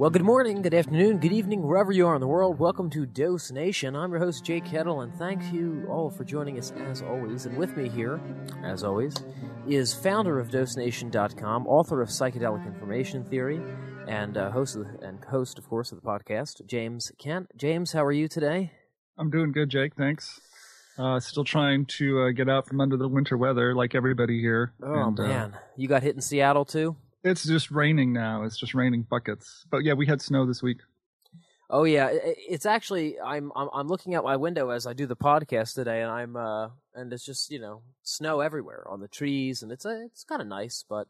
Well, good morning, good afternoon, good evening, wherever you are in the world. Welcome to Dose Nation. I'm your host, Jake Kettle, and thank you all for joining us as always. And with me here, as always, is founder of DoseNation.com, author of Psychedelic Information Theory, and host, of course, of the podcast, James Kent. James, how are you today? I'm doing good, Jake. Thanks. Still trying to get out from under the winter weather like everybody here. Oh, and, man. You got hit in Seattle, too? It's just raining now. It's just raining buckets. But, yeah, we had snow this week. Oh, yeah. It's actually I'm looking out my window as I do the podcast today, and and it's just, snow everywhere on the trees, and it's kind of nice, but,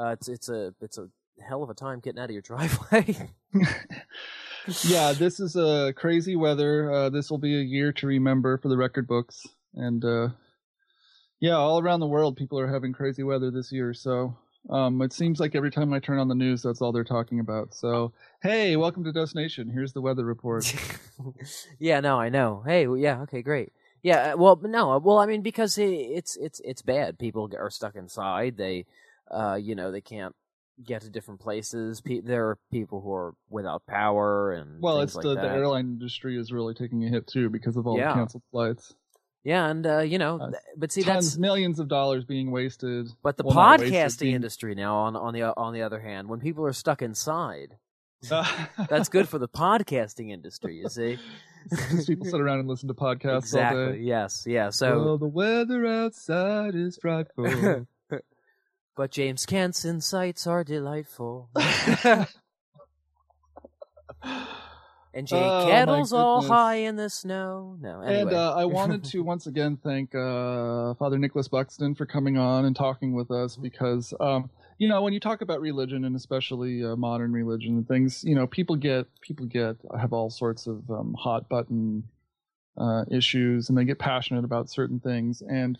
it's a hell of a time getting out of your driveway. Yeah, this is crazy weather. This will be a year to remember for the record books. And, all around the world, people are having crazy weather this year. So it seems like every time I turn on the news, that's all they're talking about. So, hey, welcome to Dose Nation. Here's the weather report. Yeah, no, I know. Hey, well, yeah, okay, great. Yeah, well, no, well, I mean, because it's bad. People are stuck inside. They, they can't get to different places. There are people who are without power and things like that. Well, the airline industry is really taking a hit too because of all the canceled flights. Yeah, and but see, that's millions of dollars being wasted. But the podcasting industry now, on the other hand, when people are stuck inside, that's good for the podcasting industry. You see, people sit around and listen to podcasts. Exactly. All day. Yes. Yeah. So the weather outside is frightful. But James Kent's insights are delightful. And Jake Kettle's all high in the snow. No, anyway. And I wanted to once again thank Father Nicholas Buxton for coming on and talking with us because, when you talk about religion and especially modern religion and things, people have all sorts of hot button issues and they get passionate about certain things. And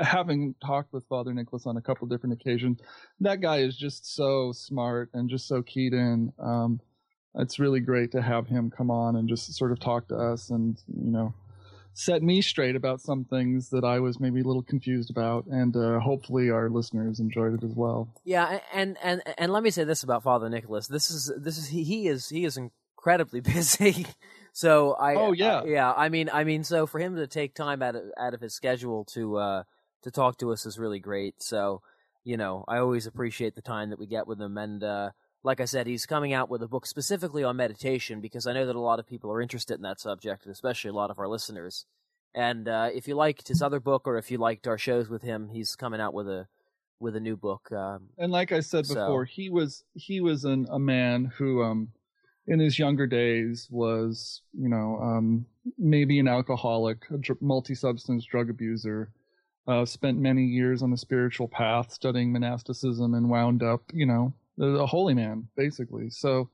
having talked with Father Nicholas on a couple different occasions, that guy is just so smart and just so keyed in. It's really great to have him come on and just sort of talk to us and, set me straight about some things that I was maybe a little confused about. And hopefully our listeners enjoyed it as well. Yeah. And let me say this about Father Nicholas. He is incredibly busy. So so for him to take time out of his schedule to talk to us is really great. So, I always appreciate the time that we get with him. And like I said, he's coming out with a book specifically on meditation because I know that a lot of people are interested in that subject, and especially a lot of our listeners. And if you liked his other book or if you liked our shows with him, he's coming out with a new book. And like I said before, he was a man who in his younger days was, maybe an alcoholic, a multi-substance drug abuser. Spent many years on the spiritual path studying monasticism and wound up, a holy man, basically. So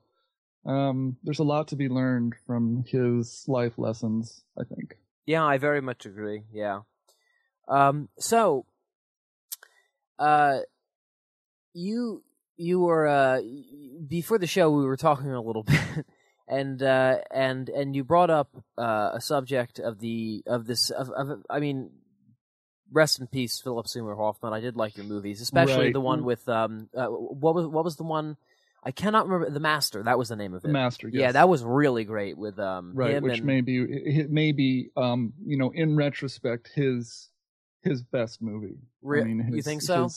there's a lot to be learned from his life lessons, I think. Yeah, I very much agree, yeah. You were before the show we were talking a little bit, and you brought up a subject of rest in peace, Philip Seymour Hoffman. I did like your movies, especially the one with what was the one? I cannot remember. The Master. That was the name of it. The Master. Yes. Yeah, that was really great with him. Which may be in retrospect his best movie. You think so?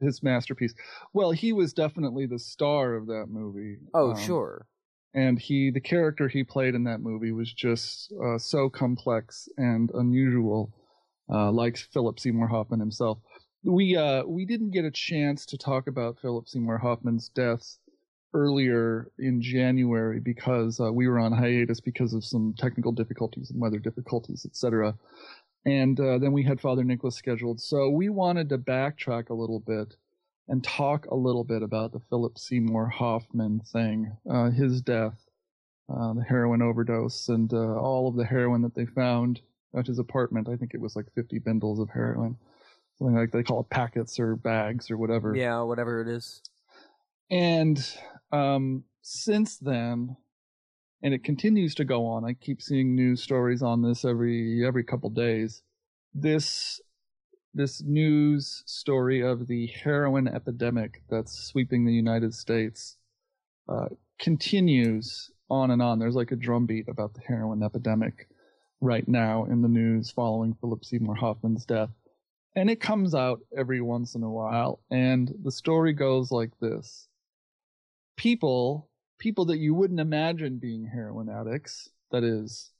His masterpiece. Well, he was definitely the star of that movie. Oh, sure. And the character he played in that movie was just so complex and unusual, like Philip Seymour Hoffman himself. We didn't get a chance to talk about Philip Seymour Hoffman's death earlier in January because we were on hiatus because of some technical difficulties and weather difficulties, etc. And then we had Father Nicholas scheduled. So we wanted to backtrack a little bit and talk a little bit about the Philip Seymour Hoffman thing, his death, the heroin overdose, and all of the heroin that they found at his apartment. I think it was like 50 bindles of heroin, something like they call it packets or bags or whatever. Yeah, whatever it is. And since then... and it continues to go on. I keep seeing news stories on this every couple days. This news story of the heroin epidemic that's sweeping the United States continues on and on. There's like a drumbeat about the heroin epidemic right now in the news following Philip Seymour Hoffman's death. And it comes out every once in a while. And the story goes like this. People that you wouldn't imagine being heroin addicts, that is,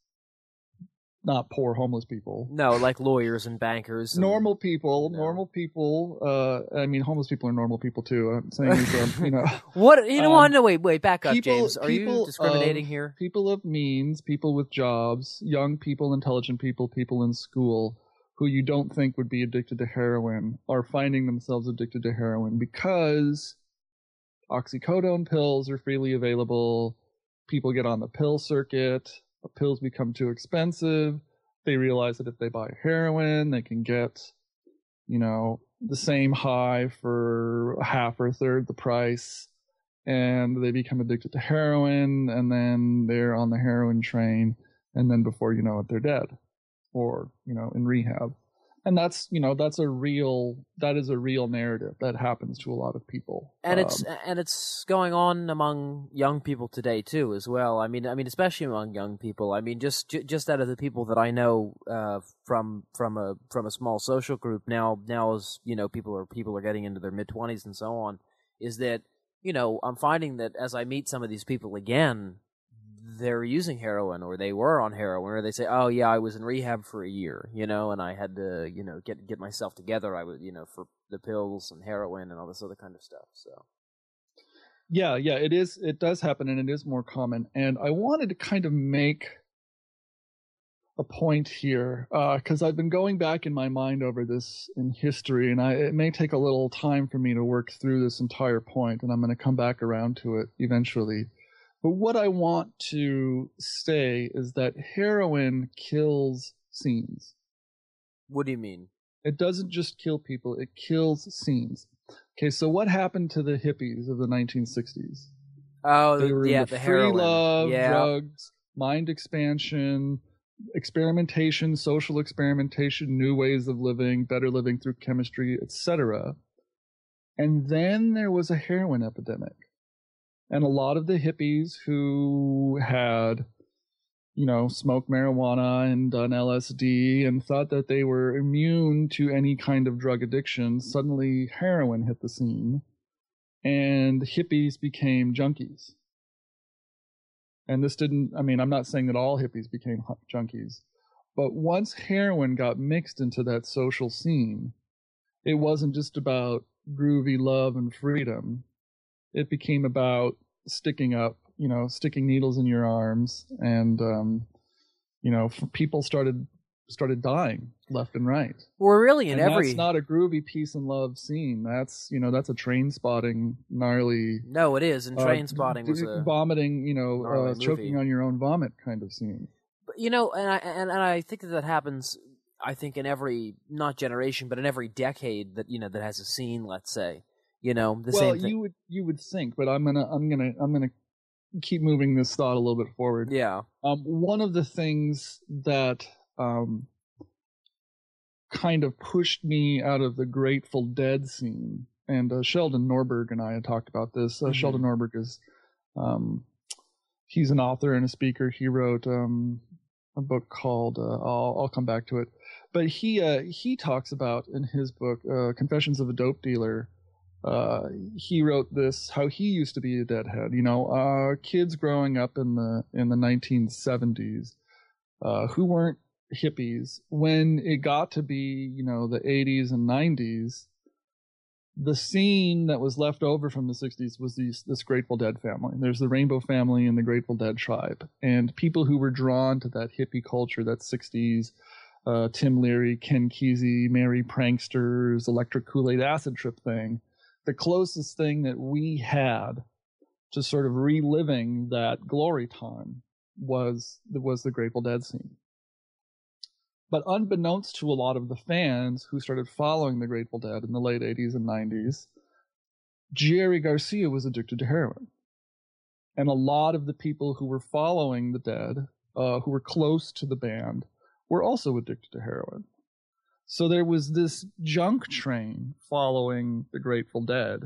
not poor homeless people. No, like lawyers and bankers. And, normal people. I mean, homeless people are normal people too. I'm saying, you know. What? You know what? No, wait, back up, James. Are you discriminating here? People of means, people with jobs, young people, intelligent people, people in school who you don't think would be addicted to heroin are finding themselves addicted to heroin because oxycodone pills are freely available. People get on the pill circuit. Pills become too expensive. They realize that if they buy heroin, they can get, you know, the same high for half or a third the price, and they become addicted to heroin, and then they're on the heroin train, and then before you know it, they're dead, or, you know, in rehab. And that's, you know, that is a real narrative that happens to a lot of people. And it's going on among young people today too, as well. I mean, especially among young people. I mean, just out of the people that I know from a small social group now as you know, people are getting into their mid-20s and so on. Is that, you know, I'm finding that as I meet some of these people again, they're using heroin, or they were on heroin, or they say, "Oh yeah, I was in rehab for a year, you know, and I had to, you know, get myself together. I was, you know, for the pills and heroin and all this other kind of stuff." So, yeah, it does happen, and it is more common. And I wanted to kind of make a point here because I've been going back in my mind over this in history, and it may take a little time for me to work through this entire point, and I'm going to come back around to it eventually. But what I want to say is that heroin kills scenes. What do you mean? It doesn't just kill people, it kills scenes. Okay, so what happened to the hippies of the 1960s? Oh, they were into the heroin. Free love, drugs, mind expansion, experimentation, social experimentation, new ways of living, better living through chemistry, etc. And then there was a heroin epidemic. And a lot of the hippies who had, you know, smoked marijuana and done LSD and thought that they were immune to any kind of drug addiction, suddenly heroin hit the scene, and hippies became junkies. And this didn't, I mean, I'm not saying that all hippies became junkies, but once heroin got mixed into that social scene, it wasn't just about groovy love and freedom. It became about sticking needles in your arms, and you know, people started dying left and right. We're really that's not a groovy peace and love scene. That's, you know, that's a Train-Spotting gnarly. No, it is, and Train-Spotting was a vomiting, you know, choking movie on your own vomit kind of scene. But, you know, and I think that happens. I think in every, not generation, but in every decade that, you know, that has a scene. Let's say. You know, same thing. You would think, but I'm gonna keep moving this thought a little bit forward. Yeah. One of the things that kind of pushed me out of the Grateful Dead scene, and Sheldon Norberg and I had talked about this. Mm-hmm. Sheldon Norberg is he's an author and a speaker. He wrote a book called I'll come back to it, but he talks about in his book Confessions of a Dope Dealer. He wrote this, how he used to be a deadhead. You know, kids growing up in the 1970s who weren't hippies, when it got to be, you know, the 80s and 90s, the scene that was left over from the 60s was this Grateful Dead family. There's the Rainbow Family and the Grateful Dead tribe, and people who were drawn to that hippie culture, that 60s. Tim Leary, Ken Kesey, Merry Pranksters, Electric Kool-Aid Acid Trip thing. The closest thing that we had to sort of reliving that glory time was the Grateful Dead scene. But unbeknownst to a lot of the fans who started following the Grateful Dead in the late 80s and 90s, Jerry Garcia was addicted to heroin. And a lot of the people who were following the Dead, who were close to the band, were also addicted to heroin. So there was this junk train following the Grateful Dead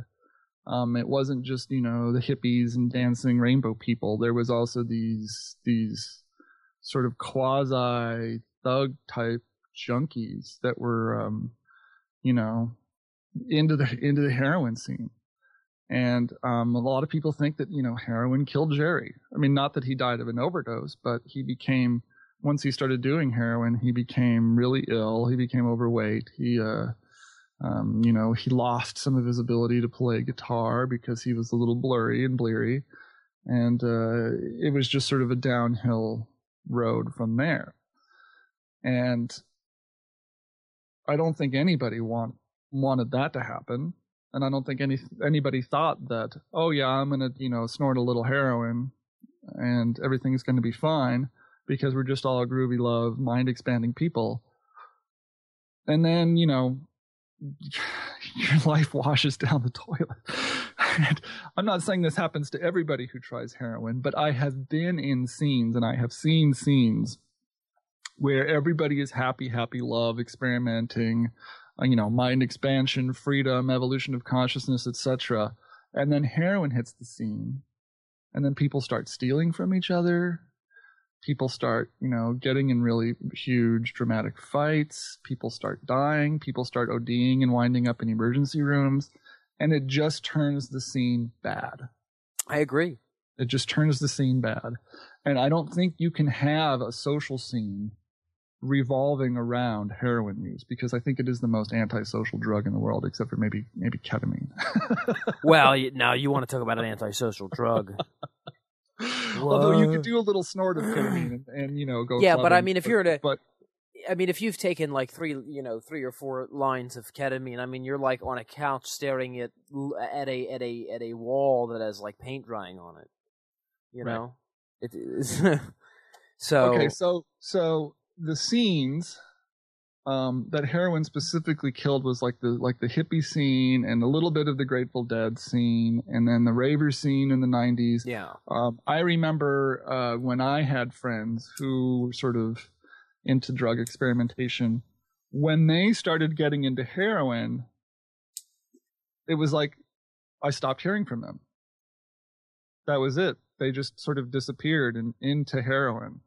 It wasn't just, you know, the hippies and dancing rainbow people. There was also these sort of quasi thug type junkies that were, you know, into the heroin scene. And a lot of people think that, you know, heroin killed Jerry. I mean, not that he died of an overdose, but he became, once he started doing heroin, he became really ill. He became overweight. He, you know, he lost some of his ability to play guitar because he was a little blurry and bleary. And it was just sort of a downhill road from there. And I don't think anybody wanted that to happen. And I don't think anybody thought that, oh, yeah, I'm going to, you know, snort a little heroin and everything's going to be fine because we're just all groovy, love, mind-expanding people. And then, you know, your life washes down the toilet. And I'm not saying this happens to everybody who tries heroin, but I have been in scenes and I have seen scenes where everybody is happy, happy, love, experimenting, you know, mind expansion, freedom, evolution of consciousness, etc. And then heroin hits the scene. And then people start stealing from each other. People start, you know, getting in really huge dramatic fights. People start dying. People start ODing and winding up in emergency rooms. And it just turns the scene bad. I agree. It just turns the scene bad. And I don't think you can have a social scene revolving around heroin use, because I think it is the most antisocial drug in the world, except for maybe ketamine. Well, now you want to talk about an antisocial drug. Although you could do a little snort of ketamine and you know, go. Yeah, but I mean, if you're if you've taken like three or four lines of ketamine, I mean, you're like on a couch staring at a wall that has like paint drying on it. You right. know, it is. So okay, so. The scenes that heroin specifically killed was like the hippie scene and a little bit of the Grateful Dead scene and then the raver scene in the 90s. Yeah. I remember when I had friends who were sort of into drug experimentation, when they started getting into heroin, it was like I stopped hearing from them. That was it. They just sort of disappeared and into heroin.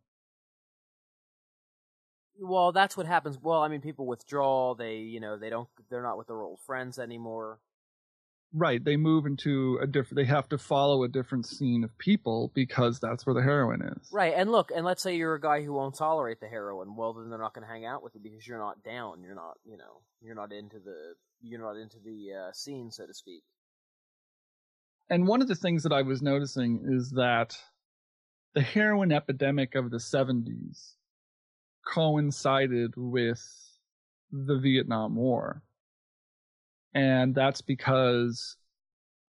Well, that's what happens. Well, I mean, people withdraw. They, you know, they're not with their old friends anymore. Right. They move into they have to follow a different scene of people because that's where the heroin is. Right. And look, and let's say you're a guy who won't tolerate the heroin. Well, then they're not going to hang out with you because you're not down. You're not, you know, you're not into the scene, so to speak. And one of the things that I was noticing is that the heroin epidemic of the 70s coincided with the Vietnam War. And that's because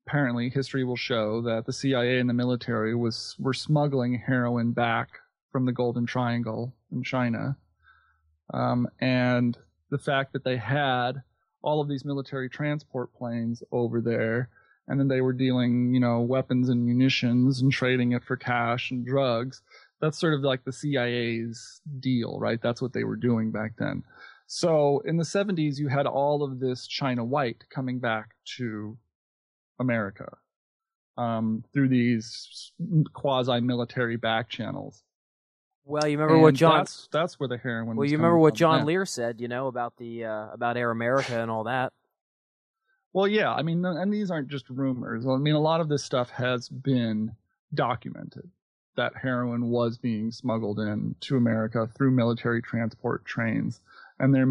apparently history will show that the CIA and the military were smuggling heroin back from the Golden Triangle in China. And the fact that they had all of these military transport planes over there, and then they were dealing, you know, weapons and munitions and trading it for cash and drugs. That's sort of like the CIA's deal, right? That's what they were doing back then. So in the 70s, you had all of this China White coming back to America through these quasi-military back channels. Well, you remember what John... That's where the heroin was. Well, you remember what John Lear said, you know, about Air America and all that. Well, yeah. I mean, and these aren't just rumors. I mean, a lot of this stuff has been documented. That heroin was being smuggled in to America through military transport trains. And it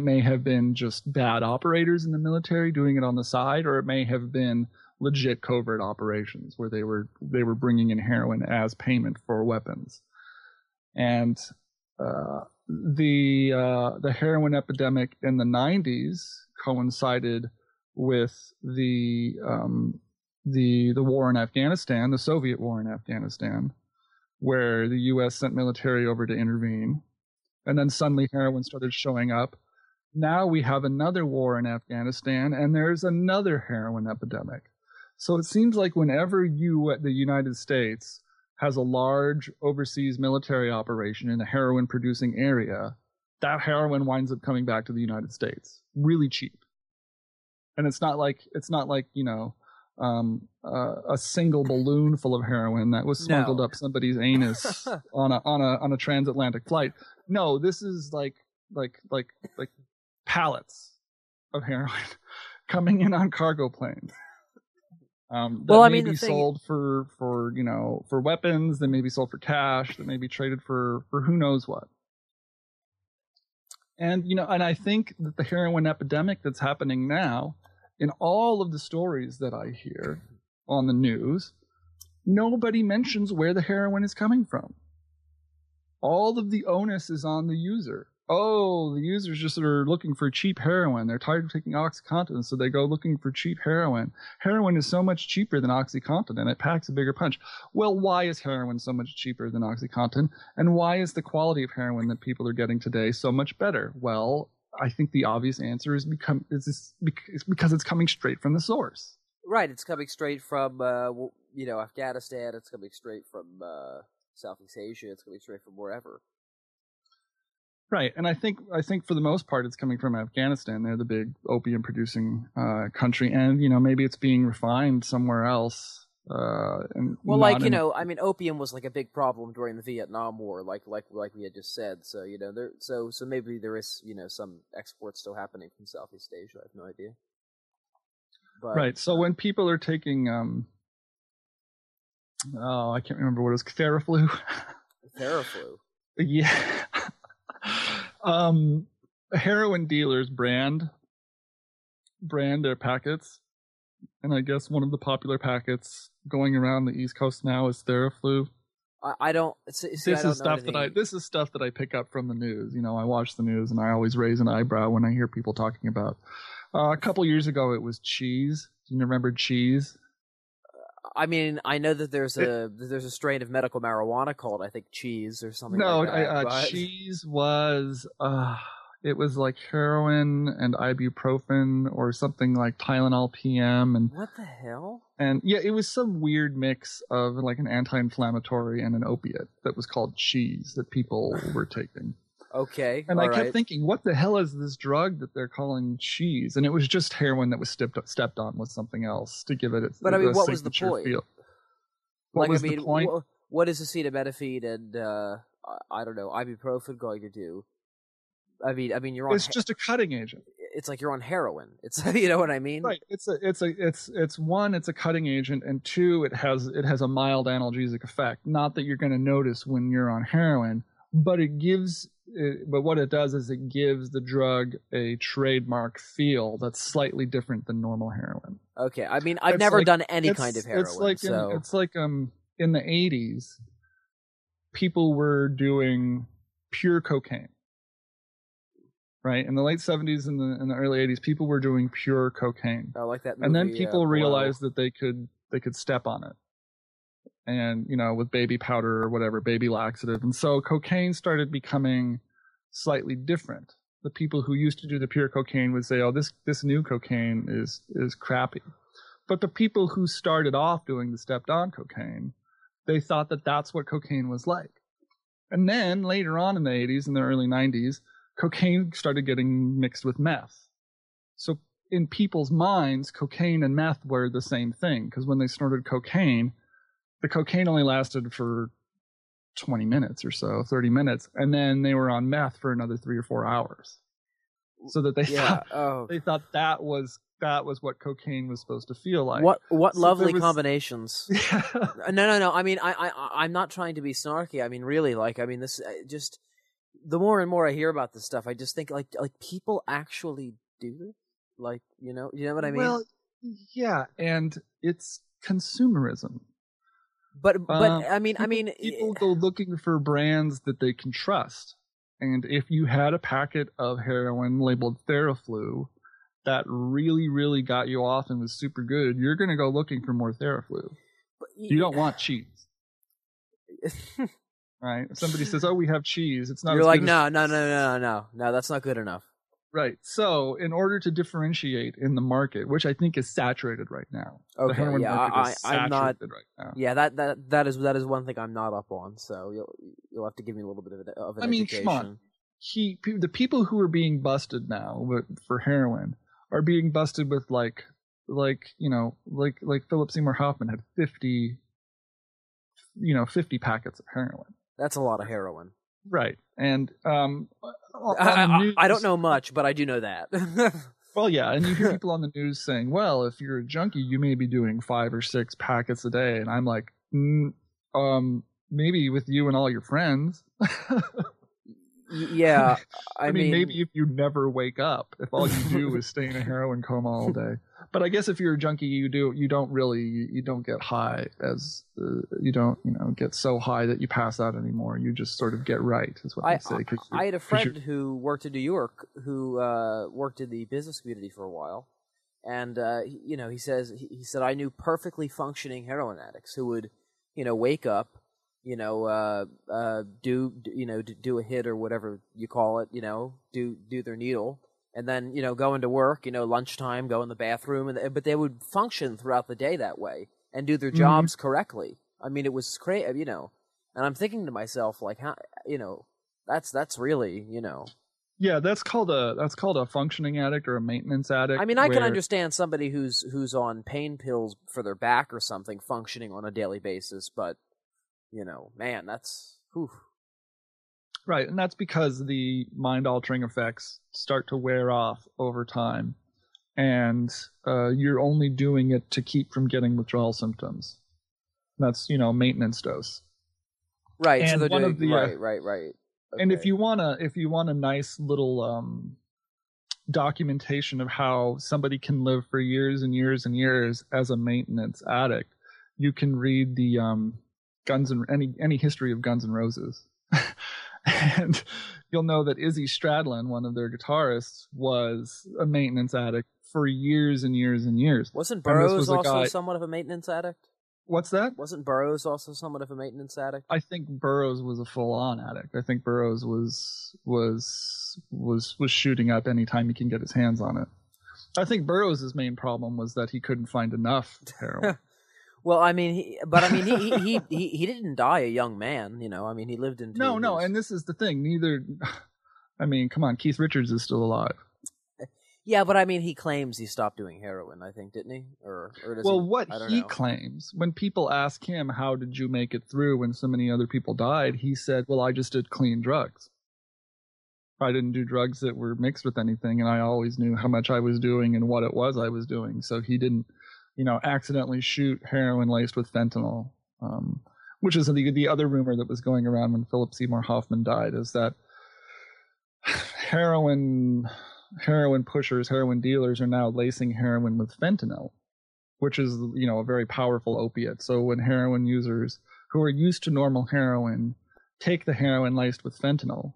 may have been just bad operators in the military doing it on the side, or it may have been legit covert operations where they were bringing in heroin as payment for weapons. And the heroin epidemic in the 90s coincided with the war in Afghanistan, the Soviet war in Afghanistan, where the U.S. sent military over to intervene, and then suddenly heroin started showing up. Now we have another war in Afghanistan, and there's another heroin epidemic. So it seems like whenever the United States has a large overseas military operation in a heroin-producing area, that heroin winds up coming back to the United States really cheap. And it's not like, you know, a single balloon full of heroin that was smuggled up somebody's anus on a transatlantic flight. No, this is like pallets of heroin coming in on cargo planes. That may be sold for weapons, that may be sold for cash, that may be traded for who knows what. And, and I think that the heroin epidemic that's happening now, in all of the stories that I hear on the news, nobody mentions where the heroin is coming from. All of the onus is on the user. Oh, the users just are looking for cheap heroin. They're tired of taking OxyContin, so they go looking for cheap heroin. Heroin is so much cheaper than OxyContin, and it packs a bigger punch. Well, why is heroin so much cheaper than OxyContin? And why is the quality of heroin that people are getting today so much better? Well, I think the obvious answer is because it's coming straight from the source. Right, it's coming straight from Afghanistan. It's coming straight from Southeast Asia. It's coming straight from wherever. Right, and I think for the most part it's coming from Afghanistan. They're the big opium-producing country, and maybe it's being refined somewhere else. Opium was like a big problem during the Vietnam War, like we had just said. So so maybe there is some exports still happening from Southeast Asia. I have no idea. But, right. So when people are taking I can't remember what it was, Theraflu. Theraflu. Yeah. Heroin dealers brand their packets, and I guess one of the popular packets going around the East Coast now is Theraflu. This is stuff that I pick up from the news. I watch the news, and I always raise an eyebrow when I hear people talking about. A couple years ago, it was cheese. Do you remember cheese? I know that there's a strain of medical marijuana called, I think, cheese or something. No, like that, cheese was it was like heroin and ibuprofen or something like Tylenol PM and what the hell? And yeah, it was some weird mix of like an anti-inflammatory and an opiate that was called cheese that people were taking. Okay, and I kept thinking, what the hell is this drug that they're calling cheese? And it was just heroin that was stepped on with something else to give it its signature feel. But what was the point? What is acetaminophen and I don't know, ibuprofen going to do? You're on. It's just a cutting agent. It's like you're on heroin. It's what I mean. Right. It's a cutting agent, and two, it has a mild analgesic effect. Not that you're going to notice when you're on heroin, but it gives. But what it does is it gives the drug a trademark feel that's slightly different than normal heroin. Okay, I've never done any kind of heroin. In the 80s, people were doing pure cocaine, right? In the late 70s and the early 80s, people were doing pure cocaine. I like that movie, and then people realized that they could step on it. And, with baby powder or whatever, baby laxative. And so cocaine started becoming slightly different. The people who used to do the pure cocaine would say, oh, this new cocaine is crappy. But the people who started off doing the stepped on cocaine, they thought that that's what cocaine was like. And then later on in the 80s and the early 90s, cocaine started getting mixed with meth. So in people's minds, cocaine and meth were the same thing, because when they snorted cocaine, the cocaine only lasted for 20 minutes or so, 30 minutes, and then they were on meth for another 3 or 4 hours. So that they thought that was what cocaine was supposed to feel like. What lovely combinations. Yeah. No. I'm not trying to be snarky. Just the more and more I hear about this stuff, I just think like people actually do it. Like, you know what I mean? Well, yeah, and it's consumerism. But people go looking for brands that they can trust, and if you had a packet of heroin labeled Theraflu that really, really got you off and was super good, you're going to go looking for more Theraflu. You don't want cheese, right? If somebody says, "Oh, we have cheese," it's not. You're like, no, that's not good enough. Right. So, in order to differentiate in the market, which I think is saturated right now, okay, the heroin market is saturated right now. Yeah, that is one thing I'm not up on. So you'll have to give me a little bit of an education. Come on. The people who are being busted now for heroin are being busted with like like Philip Seymour Hoffman had 50 packets of heroin. That's a lot of heroin. Right. And I don't know much, but I do know that. Well, yeah, and you hear people on the news saying, well, if you're a junkie, you may be doing 5 or 6 packets a day. And I'm like, maybe with you and all your friends. Yeah. I mean, maybe if you never wake up, if all you do is stay in a heroin coma all day. But I guess if you're a junkie, you don't get high as you don't, get so high that you pass out anymore. You just sort of get right, is what they say. I had a friend who worked in New York who worked in the business community for a while, and he said I knew perfectly functioning heroin addicts who would, wake up, do a hit or whatever you call it, do their needle. And then, go into work, lunchtime, go in the bathroom. But they would function throughout the day that way and do their jobs correctly. I mean, it was crazy, And I'm thinking to myself, like, how, that's really, Yeah, that's called a functioning addict or a maintenance addict. I mean, I can understand somebody who's on pain pills for their back or something functioning on a daily basis. But, man, that's... Whew. Right, and that's because the mind-altering effects start to wear off over time, and you're only doing it to keep from getting withdrawal symptoms. That's, maintenance dose. Right. And so they're right. Okay. And if you want a nice little documentation of how somebody can live for years and years and years as a maintenance addict, you can read the any history of Guns N' Roses. And you'll know that Izzy Stradlin, one of their guitarists, was a maintenance addict for years and years and years. Wasn't Burroughs somewhat of a maintenance addict? What's that? Wasn't Burroughs also somewhat of a maintenance addict? I think Burroughs was a full-on addict. I think Burroughs was shooting up any time he can get his hands on it. I think Burroughs' main problem was that he couldn't find enough heroin. Well, I mean, he didn't die a young man, he lived in... No, and this is the thing, come on, Keith Richards is still alive. Yeah, but he claims he stopped doing heroin, I think, didn't he? Claims, when people ask him, how did you make it through when so many other people died, he said, well, I just did clean drugs. I didn't do drugs that were mixed with anything, and I always knew how much I was doing and what it was I was doing, so he didn't... accidentally shoot heroin laced with fentanyl, which is the other rumor that was going around when Philip Seymour Hoffman died, is that heroin pushers, heroin dealers are now lacing heroin with fentanyl, which is, a very powerful opiate. So when heroin users who are used to normal heroin take the heroin laced with fentanyl,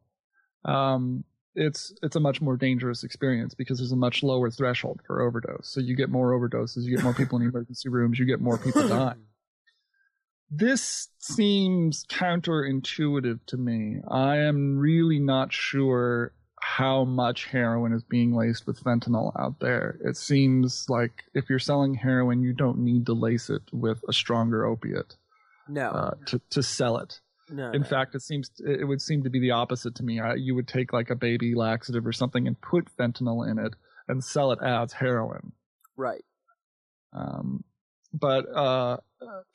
it's a much more dangerous experience because there's a much lower threshold for overdose. So you get more overdoses, you get more people in emergency rooms, you get more people dying. This seems counterintuitive to me. I am really not sure how much heroin is being laced with fentanyl out there. It seems like if you're selling heroin, you don't need to lace it with a stronger opiate to sell it. No, in fact, it would seem to be the opposite to me. You would take like a baby laxative or something and put fentanyl in it and sell it as heroin. Right. But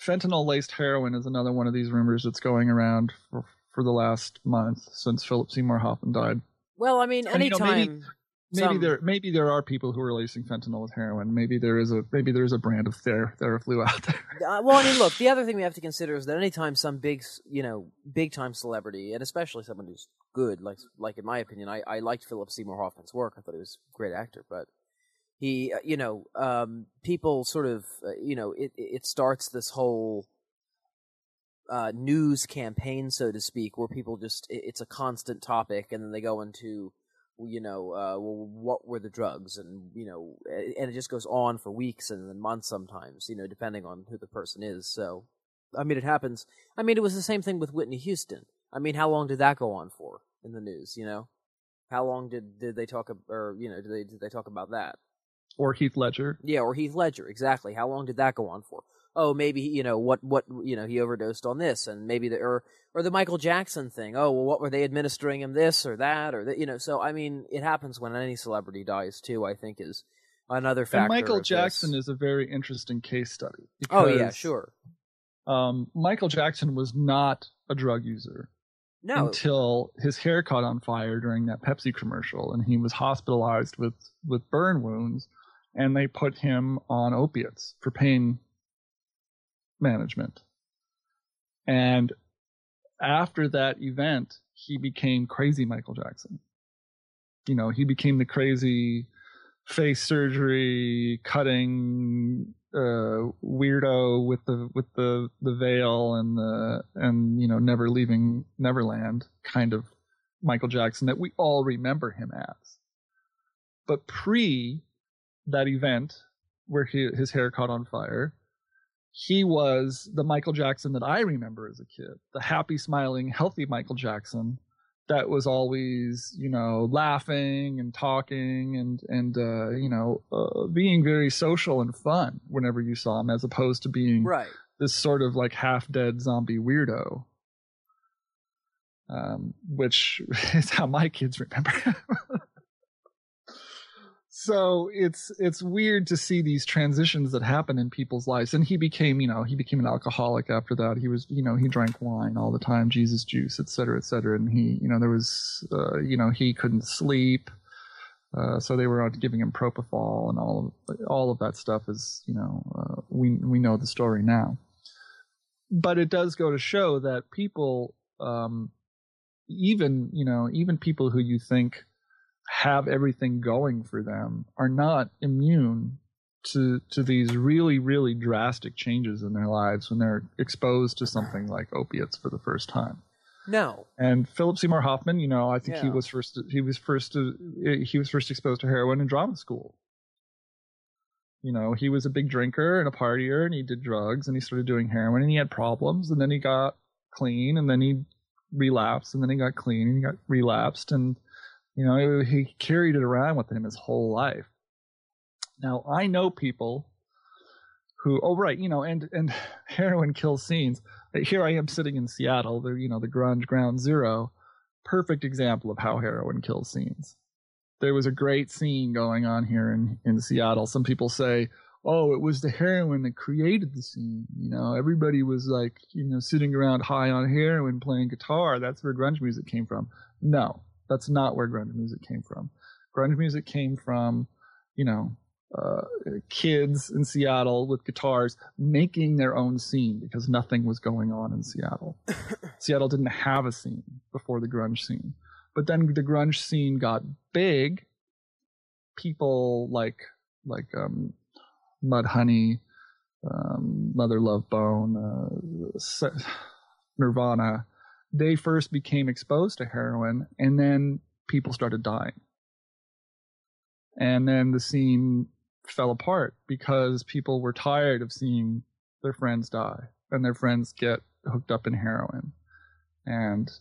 fentanyl-laced heroin is another one of these rumors that's going around for the last month since Philip Seymour Hoffman died. Well, anytime. Maybe there are people who are lacing fentanyl with heroin. Maybe there is a brand of Theraflu out there. Look, the other thing we have to consider is that anytime some big time celebrity, and especially someone who's good, like in my opinion, I liked Philip Seymour Hoffman's work. I thought he was a great actor, but he, people sort of, it starts this whole news campaign, so to speak, where people just it's a constant topic, and then they go into what were the drugs, and and it just goes on for weeks and then months sometimes, depending on who the person is. So, it happens. It was the same thing with Whitney Houston. How long did that go on for in the news? How long did they talk, or did they talk about that? Or Heath Ledger? Yeah, or Heath Ledger, exactly. How long did that go on for? Oh, maybe what he overdosed on this, and maybe or the Michael Jackson thing. Oh, well, what were they administering him, this or that or that? So it happens when any celebrity dies too. I think is another factor. And Michael Jackson is a very interesting case study. Because, oh yeah, sure. Michael Jackson was not a drug user. No. Until his hair caught on fire during that Pepsi commercial, and he was hospitalized with burn wounds, and they put him on opiates for pain management. And after that event, he became crazy Michael Jackson. You know, he became the crazy face surgery cutting weirdo with the veil and you know, never leaving Neverland kind of Michael Jackson that we all remember him as. But pre that event where his hair caught on fire, he was the Michael Jackson that I remember as a kid, the happy, smiling, healthy Michael Jackson that was always, you know, laughing and talking and you know, being very social and fun whenever you saw him, as opposed to being right. This sort of like half-dead zombie weirdo, which is how my kids remember him. So it's weird to see these transitions that happen in people's lives. And he became an alcoholic after that. He was, you know, he drank wine all the time, Jesus juice, et cetera, et cetera. And he, you know, there was, you know, he couldn't sleep. So they were out giving him propofol, and all of that stuff is, you know, we know the story now. But it does go to show that people, even people who you think have everything going for them are not immune to these really, really drastic changes in their lives when they're exposed to something like opiates for the first time. No. And Philip Seymour Hoffman, you know, I think he was first exposed to heroin in drama school. You know, he was a big drinker and a partier, and he did drugs, and he started doing heroin, and he had problems, and then he got clean, and then he relapsed, and then he got clean, and he got relapsed, and you know, he carried it around with him his whole life. Now, I know people who, oh, right, you know, and heroin kills scenes. Here I am sitting in Seattle, the, you know, the grunge ground zero, perfect example of how heroin kills scenes. There was a great scene going on here in Seattle. Some people say, oh, it was the heroin that created the scene. You know, everybody was like, you know, sitting around high on heroin playing guitar. That's where grunge music came from. No. That's not where grunge music came from. Grunge music came from, you know, kids in Seattle with guitars making their own scene because nothing was going on in Seattle. Seattle didn't have a scene before the grunge scene. But then the grunge scene got big. People like Mudhoney, Mother Love Bone, Nirvana. They first became exposed to heroin, and then people started dying. And then the scene fell apart because people were tired of seeing their friends die and their friends get hooked up in heroin. And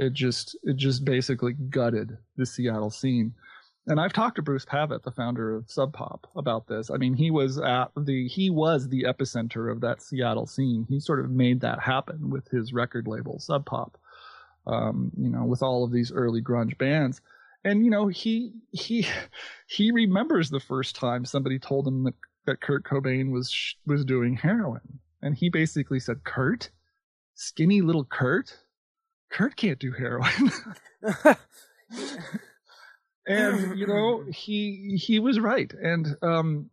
it just basically gutted the Seattle scene. And I've talked to Bruce Pavitt, the founder of Sub Pop, about this. I mean, he was the epicenter of that Seattle scene. He sort of made that happen with his record label, Sub Pop, you know, with all of these early grunge bands. And, you know, he remembers the first time somebody told him that Kurt Cobain was doing heroin. And he basically said, Kurt? Skinny little Kurt? Kurt can't do heroin. And, you know, he was right. And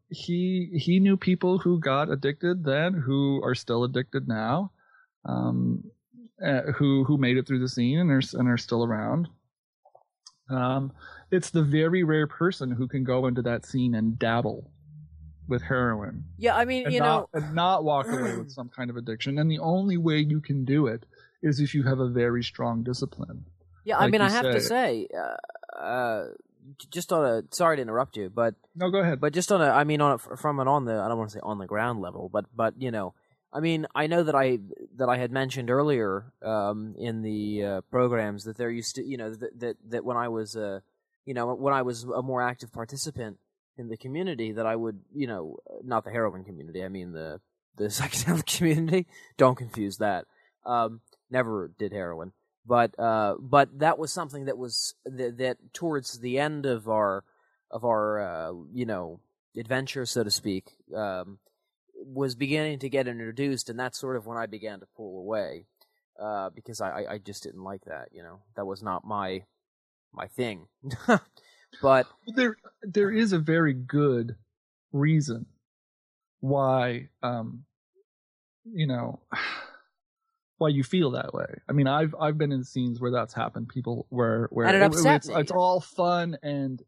he knew people who got addicted then, who are still addicted now, who made it through the scene and are still around. It's the very rare person who can go into that scene and dabble with heroin. Yeah, I mean, and not walk away with some kind of addiction. And the only way you can do it is if you have a very strong discipline. Yeah, I mean, I have to say... just on a sorry to interrupt you, but no, go ahead. But just on a, I mean, on a, from an on the, I don't want to say on the ground level, but you know, I mean, I know that I had mentioned earlier in the programs that there used to, you know, that when I was you know, when I was a more active participant in the community, that I would, you know, not the heroin community, I mean the psychedelic community. Don't confuse that. Never did heroin. But that was something that towards the end of our of our adventure, so to speak, was beginning to get introduced, and that's sort of when I began to pull away because I just didn't like that. You know, that was not my thing. But there is a very good reason why why you feel that way. I mean, I've been in scenes where that's happened. People where and it upsets me. It's all fun and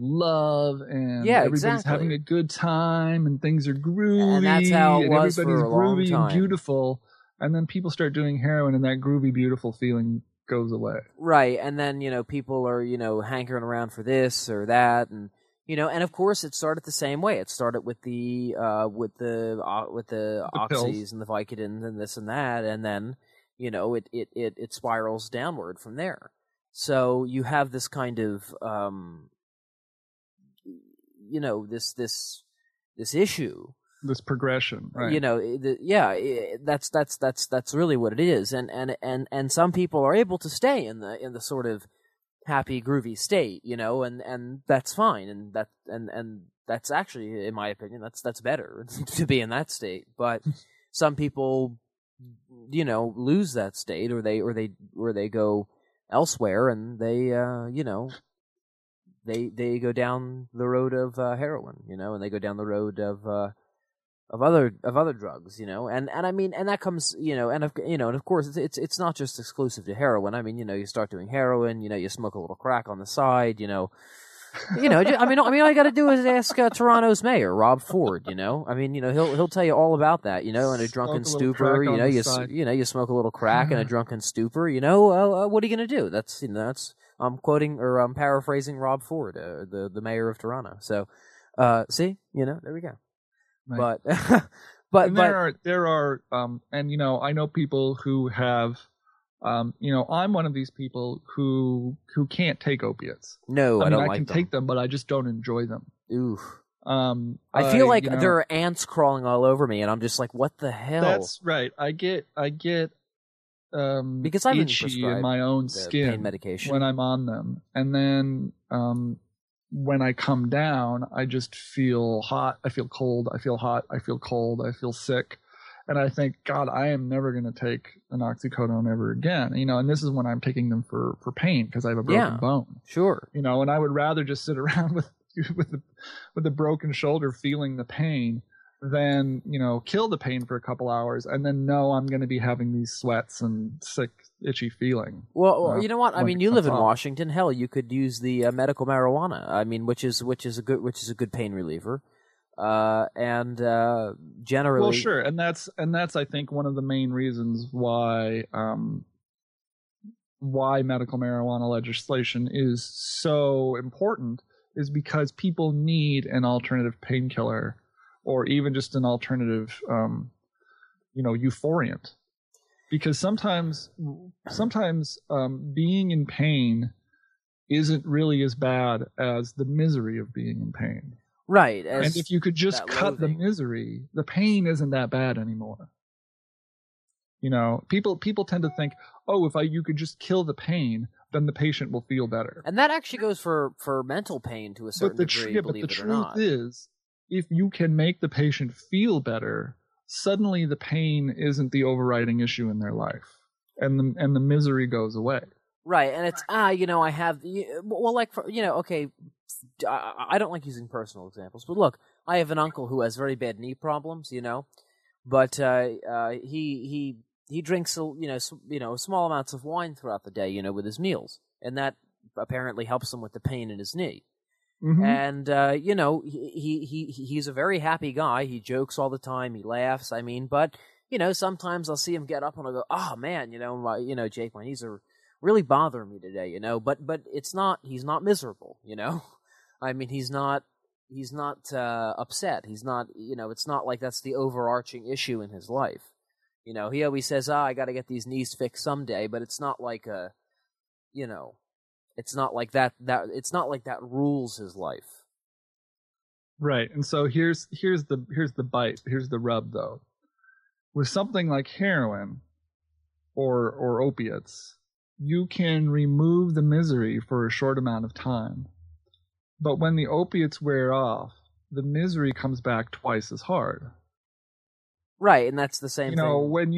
love and everybody's having a good time and things are groovy and that's how it was everybody's for a groovy long time. And beautiful. And then people start doing heroin and that groovy, beautiful feeling goes away. Right. And then, people are, hankering around for this or that. And, and of course it started the same way. It started with the oxys pills. And the Vicodin and this and that. And then, it spirals downward from there. So you have this kind of, this issue. This progression, right? That's really what it is, and some people are able to stay in the sort of happy, groovy state, and that's fine, and that's actually, in my opinion, that's better to be in that state. But some people, lose that state, or they go elsewhere, and they, they go down the road of heroin, and they go down the road of other drugs, and I mean, and that comes, and of course, it's not just exclusive to heroin. I mean, you start doing heroin, you smoke a little crack on the side, all you got to do is ask Toronto's mayor, Rob Ford. He'll tell you all about that. In a drunken stupor, you smoke a little crack in a drunken stupor. What are you going to do? That's I'm quoting or I'm paraphrasing Rob Ford, the mayor of Toronto. So, there we go. Right. But I know people who have, I'm one of these people who can't take opiates. No, I mean, don't like them. I can take them, but I just don't enjoy them. Oof. I feel like there are ants crawling all over me, and I'm just like, what the hell? That's right. I get because I'm itchy in my own skin pain medication when I'm on them, and then when I come down, I just feel hot. I feel cold. I feel hot. I feel cold. I feel sick. And I think, God, I am never going to take an oxycodone ever again. And this is when I'm taking them for pain because I have a broken bone. Sure. And I would rather just sit around with the broken shoulder feeling the pain than, kill the pain for a couple hours and then know I'm going to be having these sweats and sick, itchy feeling. Well, you know what? I mean, you live in Washington. Hell, you could use the medical marijuana. I mean, which is a good pain reliever, and generally. Well, sure, and that's I think one of the main reasons why medical marijuana legislation is so important is because people need an alternative painkiller or even just an alternative, euphoriant. Because sometimes being in pain isn't really as bad as the misery of being in pain. Right. And if you could just cut the misery, the pain isn't that bad anymore. People tend to think, oh, if you could just kill the pain, then the patient will feel better. And that actually goes for mental pain to a certain degree, believe it or not. But the truth is, if you can make the patient feel better, suddenly the pain isn't the overriding issue in their life, and the misery goes away. Right, and it's I don't like using personal examples, but look, I have an uncle who has very bad knee problems, but he drinks small amounts of wine throughout the day, with his meals, and that apparently helps him with the pain in his knee. Mm-hmm. And, he's a very happy guy. He jokes all the time. He laughs. I mean, but, sometimes I'll see him get up and I'll go, oh, man, Jake, my knees are really bothering me today, But he's not miserable, I mean, he's not upset. He's not, it's not like that's the overarching issue in his life. He always says, I got to get these knees fixed someday, but it's not like it's not like that it's not like that rules his life. Right. And so here's the bite, here's the rub though. With something like heroin or opiates, you can remove the misery for a short amount of time. But when the opiates wear off, the misery comes back twice as hard. Right, and that's the same thing. You know, when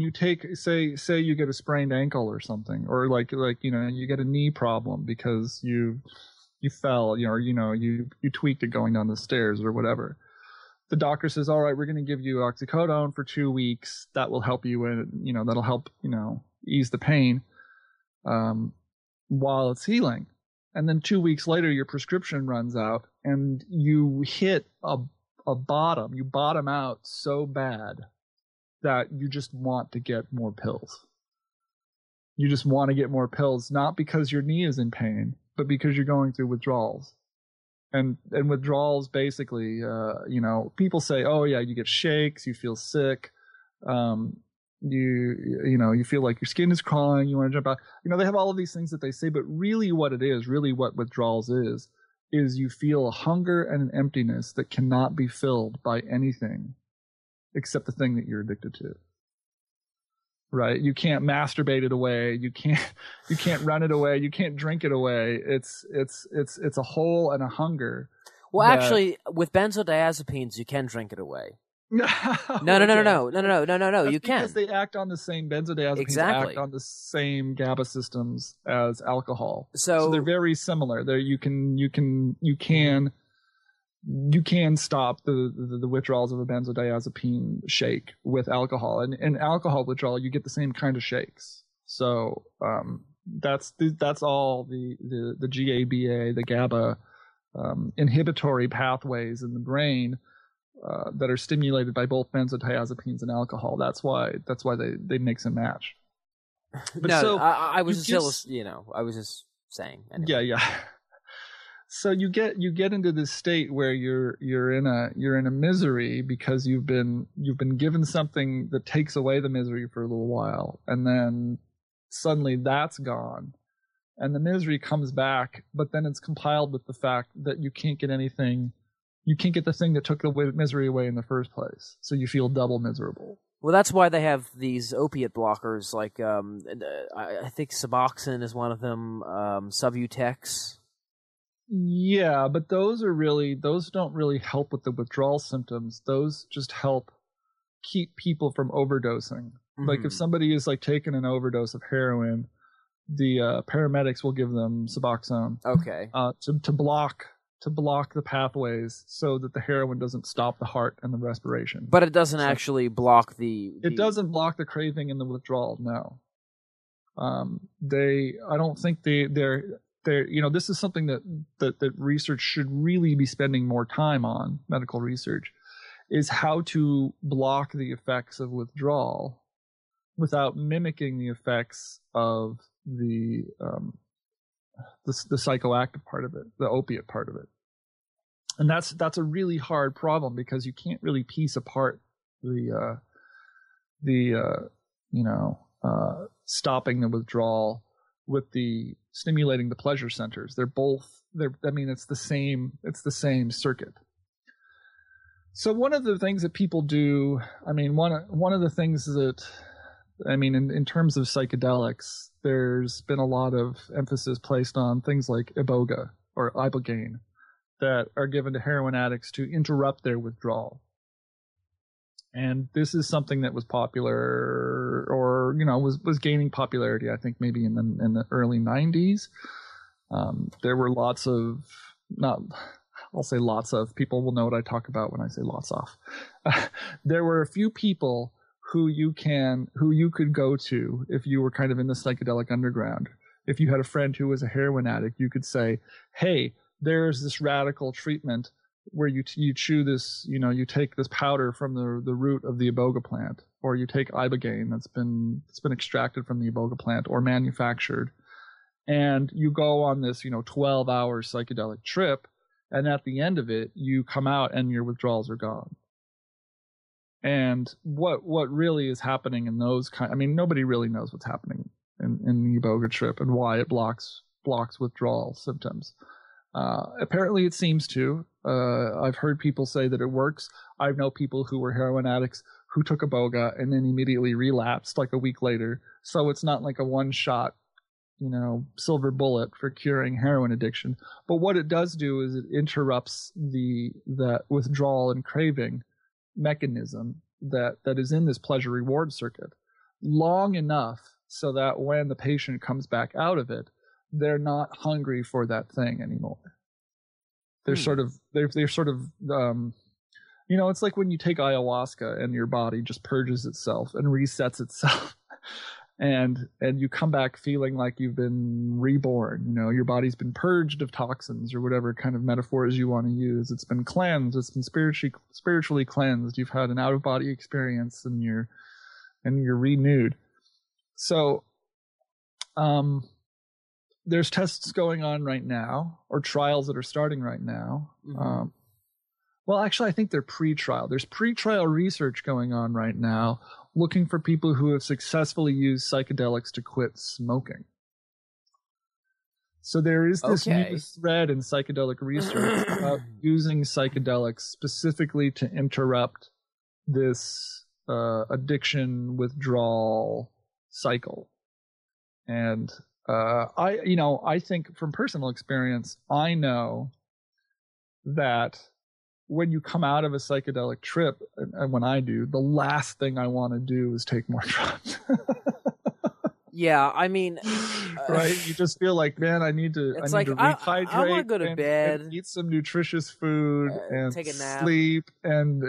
you take say you get a sprained ankle or something, or like you know, you get a knee problem because you fell, you know, or you know, you tweaked it going down the stairs or whatever. The doctor says, "All right, we're going to give you oxycodone for 2 weeks. That will help you, and you know, that'll help, you know, ease the pain while it's healing." And then 2 weeks later, your prescription runs out, and you hit a bottom. You bottom out so bad that you just want to get more pills. You just want to get more pills, not because your knee is in pain, but because you're going through withdrawals. And withdrawals, basically, you know, people say, "Oh yeah, you get shakes, you feel sick, you know, you feel like your skin is crawling, you want to jump out." You know, they have all of these things that they say, but really, what it is, really, what withdrawals is you feel a hunger and an emptiness that cannot be filled by anything except the thing that you're addicted to. Right? You can't masturbate it away. You can't run it away. You can't drink it away. It's a hole and a hunger. Well, actually, with benzodiazepines, you can drink it away. No. You can, because they act on the same benzodiazepines. Exactly. Act on the same GABA systems as alcohol. So they're very similar. There you can stop the withdrawals of a benzodiazepine shake with alcohol, and in alcohol withdrawal you get the same kind of shakes. So that's all the GABA, the GABA inhibitory pathways in the brain that are stimulated by both benzodiazepines and alcohol. That's why they mix and match. But no, so I was just I was just saying. Anyway. Yeah. So you get into this state where you're in a misery because you've been given something that takes away the misery for a little while, and then suddenly that's gone. And the misery comes back, but then it's compiled with the fact that you can't get anything. You can't get the thing that took the misery away in the first place, so you feel double miserable. Well, that's why they have these opiate blockers, like I think Suboxone is one of them, Subutex. Yeah, but those don't really help with the withdrawal symptoms. Those just help keep people from overdosing. Mm-hmm. Like if somebody is like taking an overdose of heroin, the paramedics will give them Suboxone. Okay. To block the pathways so that the heroin doesn't stop the heart and the respiration. But it doesn't actually block the... It doesn't block the craving and the withdrawal, no. You know, this is something that research should really be spending more time on, medical research, is how to block the effects of withdrawal without mimicking the effects of the psychoactive part of it, the opiate part of it. And that's a really hard problem because you can't really piece apart the stopping the withdrawal with the stimulating the pleasure centers. It's the same circuit. So one of the things that people do, in terms of psychedelics, there's been a lot of emphasis placed on things like iboga or ibogaine that are given to heroin addicts to interrupt their withdrawal. And this is something that was popular, or you know, was gaining popularity, I think, maybe in the early 90s. There were people will know what I talk about when I say lots of. There were a few people who you could go to if you were kind of in the psychedelic underground. If you had a friend who was a heroin addict, you could say, "Hey, there's this radical treatment where you chew this, you know, you take this powder from the root of the iboga plant, or you take ibogaine that's been extracted from the iboga plant or manufactured, and you go on this, you know, 12-hour psychedelic trip, and at the end of it, you come out and your withdrawals are gone." And what really is happening in those nobody really knows what's happening in the iboga trip and why it blocks withdrawal symptoms. Apparently it seems to. I've heard people say that it works. I know people who were heroin addicts who took iboga and then immediately relapsed like a week later. So it's not like a one-shot silver bullet for curing heroin addiction. But what it does do is it interrupts the withdrawal and craving mechanism that is in this pleasure reward circuit long enough so that when the patient comes back out of it, they're not hungry for that thing anymore. They're sort of, it's like when you take ayahuasca and your body just purges itself and resets itself. And you come back feeling like you've been reborn. Your body's been purged of toxins or whatever kind of metaphors you want to use. It's been cleansed. It's been spiritually cleansed. You've had an out of body experience, and you're renewed. So, there's tests going on right now, or trials that are starting right now. Mm-hmm. Well, actually, I think they're pre-trial. There's pre-trial research going on right now, looking for people who have successfully used psychedelics to quit smoking. So there is this new thread in psychedelic research about using psychedelics specifically to interrupt this addiction withdrawal cycle. And I think from personal experience, I know that when you come out of a psychedelic trip, and when I do, the last thing I want to do is take more drugs. Yeah, I mean, right? You just feel like, man, I need to rehydrate. I want to go to bed, and eat some nutritious food, and take a nap, sleep, and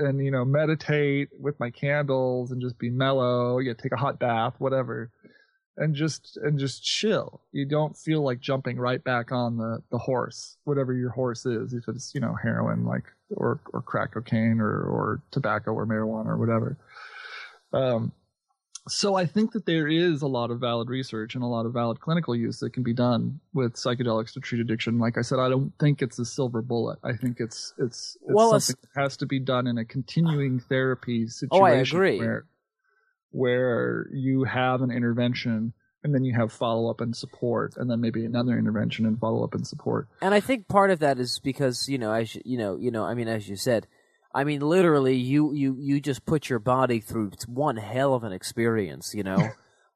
meditate with my candles, and just be mellow. Yeah, take a hot bath, whatever, and just chill. You don't feel like jumping right back on the horse, whatever your horse is, if it's heroin, like. Or crack cocaine or tobacco or marijuana or whatever. So I think that there is a lot of valid research and a lot of valid clinical use that can be done with psychedelics to treat addiction. Like I said, I don't think it's a silver bullet. I think it's something that has to be done in a continuing therapy situation. Oh, I agree. Where you have an intervention, and then you have follow-up and support, and then maybe another intervention and follow-up and support. And I think part of that is because, as you said, I mean, literally, you just put your body through one hell of an experience,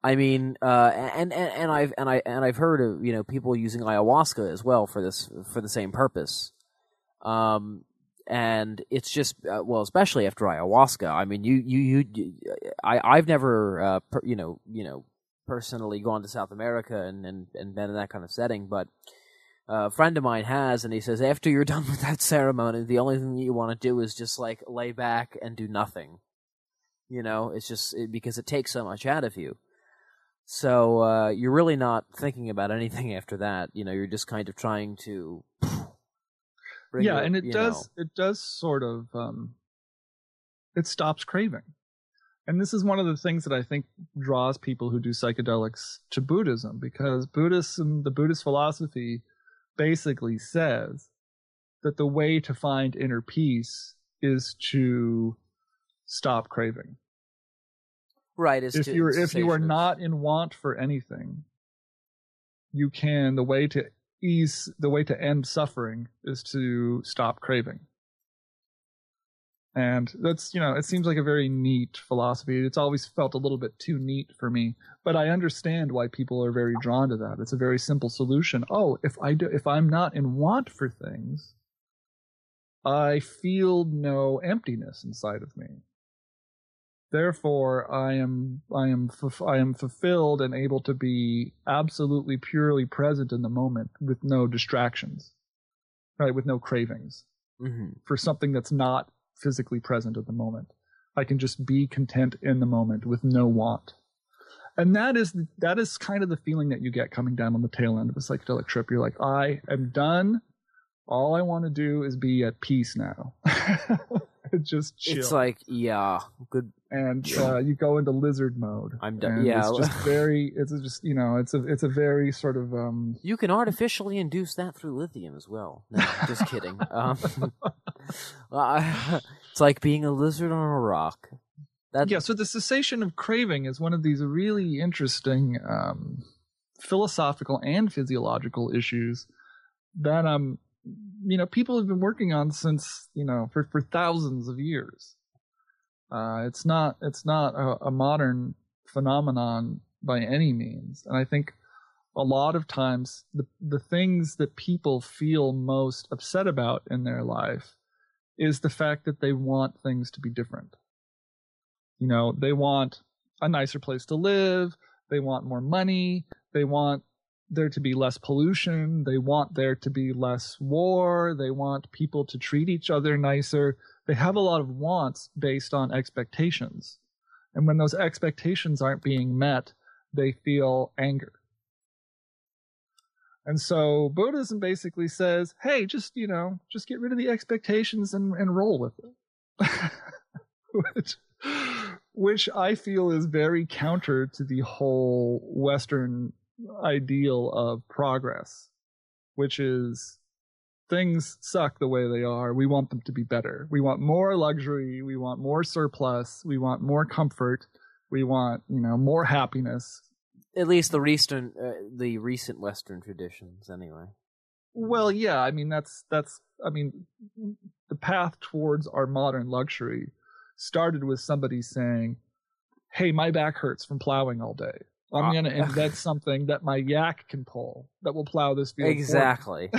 I mean, I've heard of people using ayahuasca as well for the same purpose. And it's just especially after ayahuasca. I mean, I've never personally gone to South America and been in that kind of setting, but a friend of mine has, and he says after you're done with that ceremony, the only thing that you want to do is just like lay back and do nothing. It's just because it takes so much out of you. So you're really not thinking about anything after that. You're just kind of trying to. It stops craving. And this is one of the things that I think draws people who do psychedelics to Buddhism, because the Buddhist philosophy basically says that the way to find inner peace is to stop craving. Right. If you are not in want for anything, the way to end suffering is to stop craving. And that's, it seems like a very neat philosophy. It's always felt a little bit too neat for me, but I understand why people are very drawn to that. It's a very simple solution. Oh, if I'm not in want for things, I feel no emptiness inside of me. Therefore, I am fulfilled and able to be absolutely purely present in the moment with no distractions, right? With no cravings for something that's not physically present at the moment. I can just be content in the moment with no want. And that is kind of the feeling that you get coming down on the tail end of a psychedelic trip. You're like, I am done. All I want to do is be at peace now. Just chill. It's like, good. And you go into lizard mode. I'm done. Yeah. It's just very, it's a very sort of... You can artificially induce that through lithium as well. No, just kidding. It's like being a lizard on a rock. So the cessation of craving is one of these really interesting philosophical and physiological issues that people have been working on since for thousands of years. It's not a modern phenomenon by any means, and I think a lot of times the things that people feel most upset about in their life is the fact that they want things to be different. You know, they want a nicer place to live. They want more money. They want there to be less pollution. They want there to be less war. They want people to treat each other nicer. They have a lot of wants based on expectations. And when those expectations aren't being met, they feel anger. And so Buddhism basically says, hey, just get rid of the expectations and roll with it. Which I feel is very counter to the whole Western ideal of progress, which is things suck the way they are. We want them to be better. We want more luxury. We want more surplus. We want more comfort. We want, more happiness. At least the recent Western traditions, anyway. Well, yeah. I mean, that's the path towards our modern luxury started with somebody saying, "Hey, my back hurts from plowing all day. I'm going to invent something that my yak can pull that will plow this field." Exactly.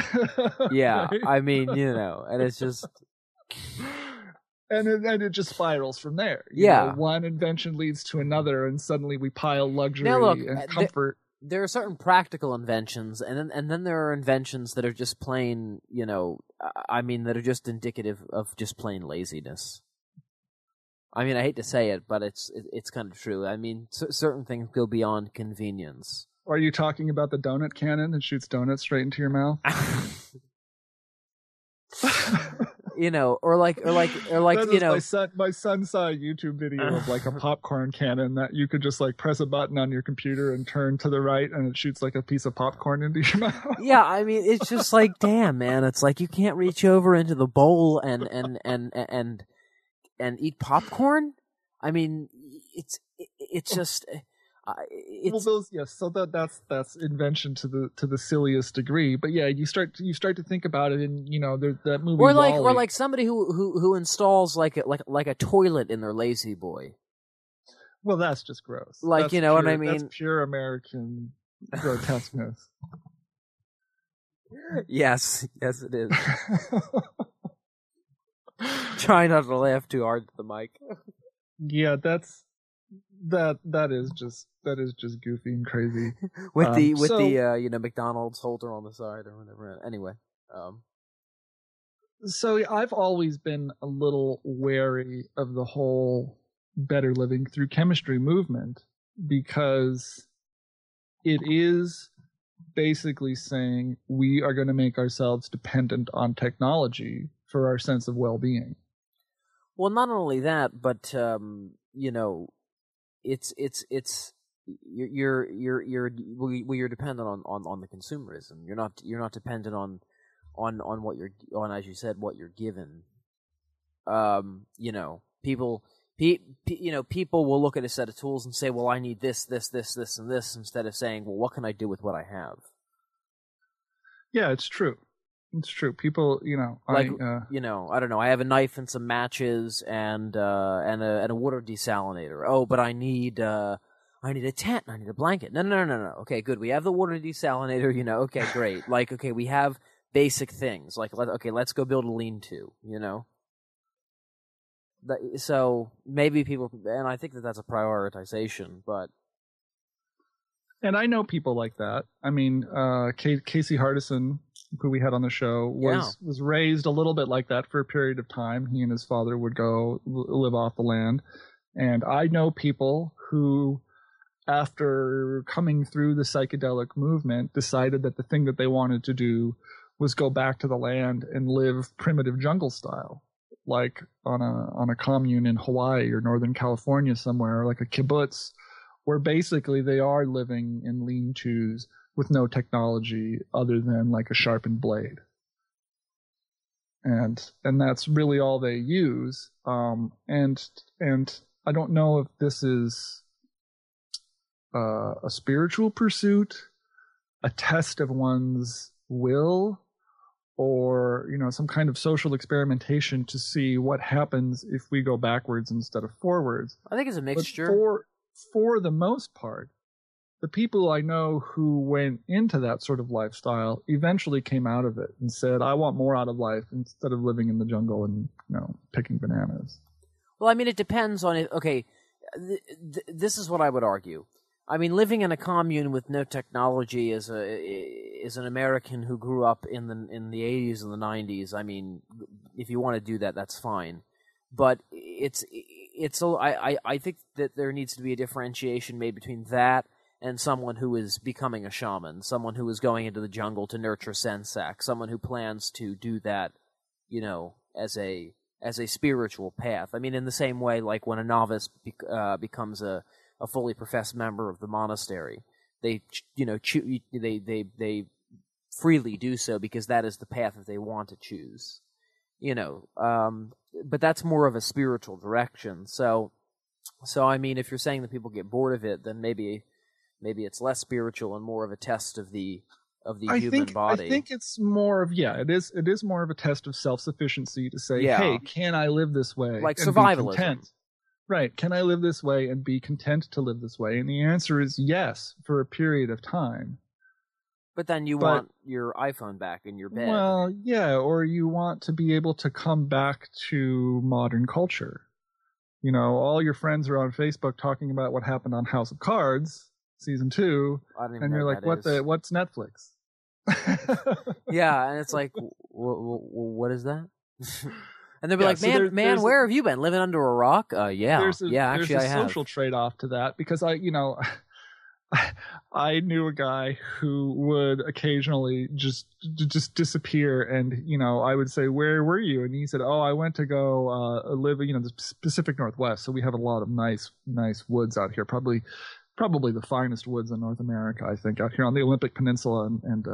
Yeah. Right? I mean, and it's just. And it just spirals from there. You know, one invention leads to another, and suddenly we pile luxury and comfort. There are certain practical inventions, and then there are inventions that are just plain, that are just indicative of just plain laziness. I mean, I hate to say it, but it's kind of true. I mean, certain things go beyond convenience. Are you talking about the donut cannon that shoots donuts straight into your mouth? Or my son saw a YouTube video of a popcorn cannon that you could just press a button on your computer and turn to the right and it shoots a piece of popcorn into your mouth. Yeah, I mean, it's just damn, man, it's you can't reach over into the bowl and eat popcorn. I mean, it's just. So that's invention to the silliest degree. But yeah, you start to think about it, and that movie. Or somebody who installs a toilet in their Lazy Boy. Well, that's just gross. That's pure, what I mean? That's pure American grotesqueness. Yes, it is. Try not to laugh too hard at the mic. Yeah, that is just goofy and crazy. with the McDonald's holder on the side or whatever. Anyway, so I've always been a little wary of the whole better living through chemistry movement, because it is basically saying we are going to make ourselves dependent on technology for our sense of well-being. Well, not only that, but it's you're dependent on the consumerism. You're not dependent on what you're on, as you said, what you're given. People will look at a set of tools and say, "Well, I need this, and this," instead of saying, "Well, what can I do with what I have?" Yeah, it's true. It's true. People, I don't know. I have a knife and some matches and a water desalinator. Oh, but I need a tent. And I need a blanket. No. Okay, good. We have the water desalinator. Okay, great. We have basic things. Let's go build a lean-to. So maybe people, and I think that's a prioritization, but. And I know people like that. I mean, Casey Hardison, who we had on the show, was raised a little bit like that for a period of time. He and his father would go live off the land. And I know people who, after coming through the psychedelic movement, decided that the thing that they wanted to do was go back to the land and live primitive jungle style, like on a commune in Hawaii or Northern California somewhere, like a kibbutz, where basically they are living in lean-tos with no technology other than a sharpened blade. And that's really all they use. And I don't know if this is a spiritual pursuit, a test of one's will, or, some kind of social experimentation to see what happens if we go backwards instead of forwards. I think it's a mixture. For the most part, the people I know who went into that sort of lifestyle eventually came out of it and said, I want more out of life instead of living in the jungle and, you know, picking bananas. Well, I mean, it depends on it. Okay, this is what I would argue. I mean, living in a commune with no technology as an American who grew up in the 80s and the 90s. I mean, if you want to do that, that's fine. But I think that there needs to be a differentiation made between that and someone who is becoming a shaman, someone who is going into the jungle to nurture sensak, someone who plans to do that, you know, as a spiritual path. I mean, in the same way, like when a novice becomes a fully professed member of the monastery, they freely do so because that is the path that they want to choose, you know. But that's more of a spiritual direction. So I mean, if you're saying that people get bored of it, then maybe it's less spiritual and more of a test of the human body. I think it's more of, it is more of a test of self-sufficiency to say, hey, can I live this way? Like and survivalism. Be content? Right. Can I live this way and be content to live this way? And the answer is yes for a period of time. But then you want your iPhone back in your bed. Well, yeah, or you want to be able to come back to modern culture. You know, all your friends are on Facebook talking about what happened on House of Cards. Season 2, and you're like, what's Netflix? Yeah, and it's like, what is that? And they'll be like, man, where have you been? Living under a rock? Actually, I have. There's a social trade-off to that, because I knew a guy who would occasionally just disappear, and, you know, I would say, where were you? And he said, oh, I went to go live, you know, the Pacific Northwest, so we have a lot of nice woods out here, probably the finest woods in North America, I think, out here on the Olympic Peninsula. And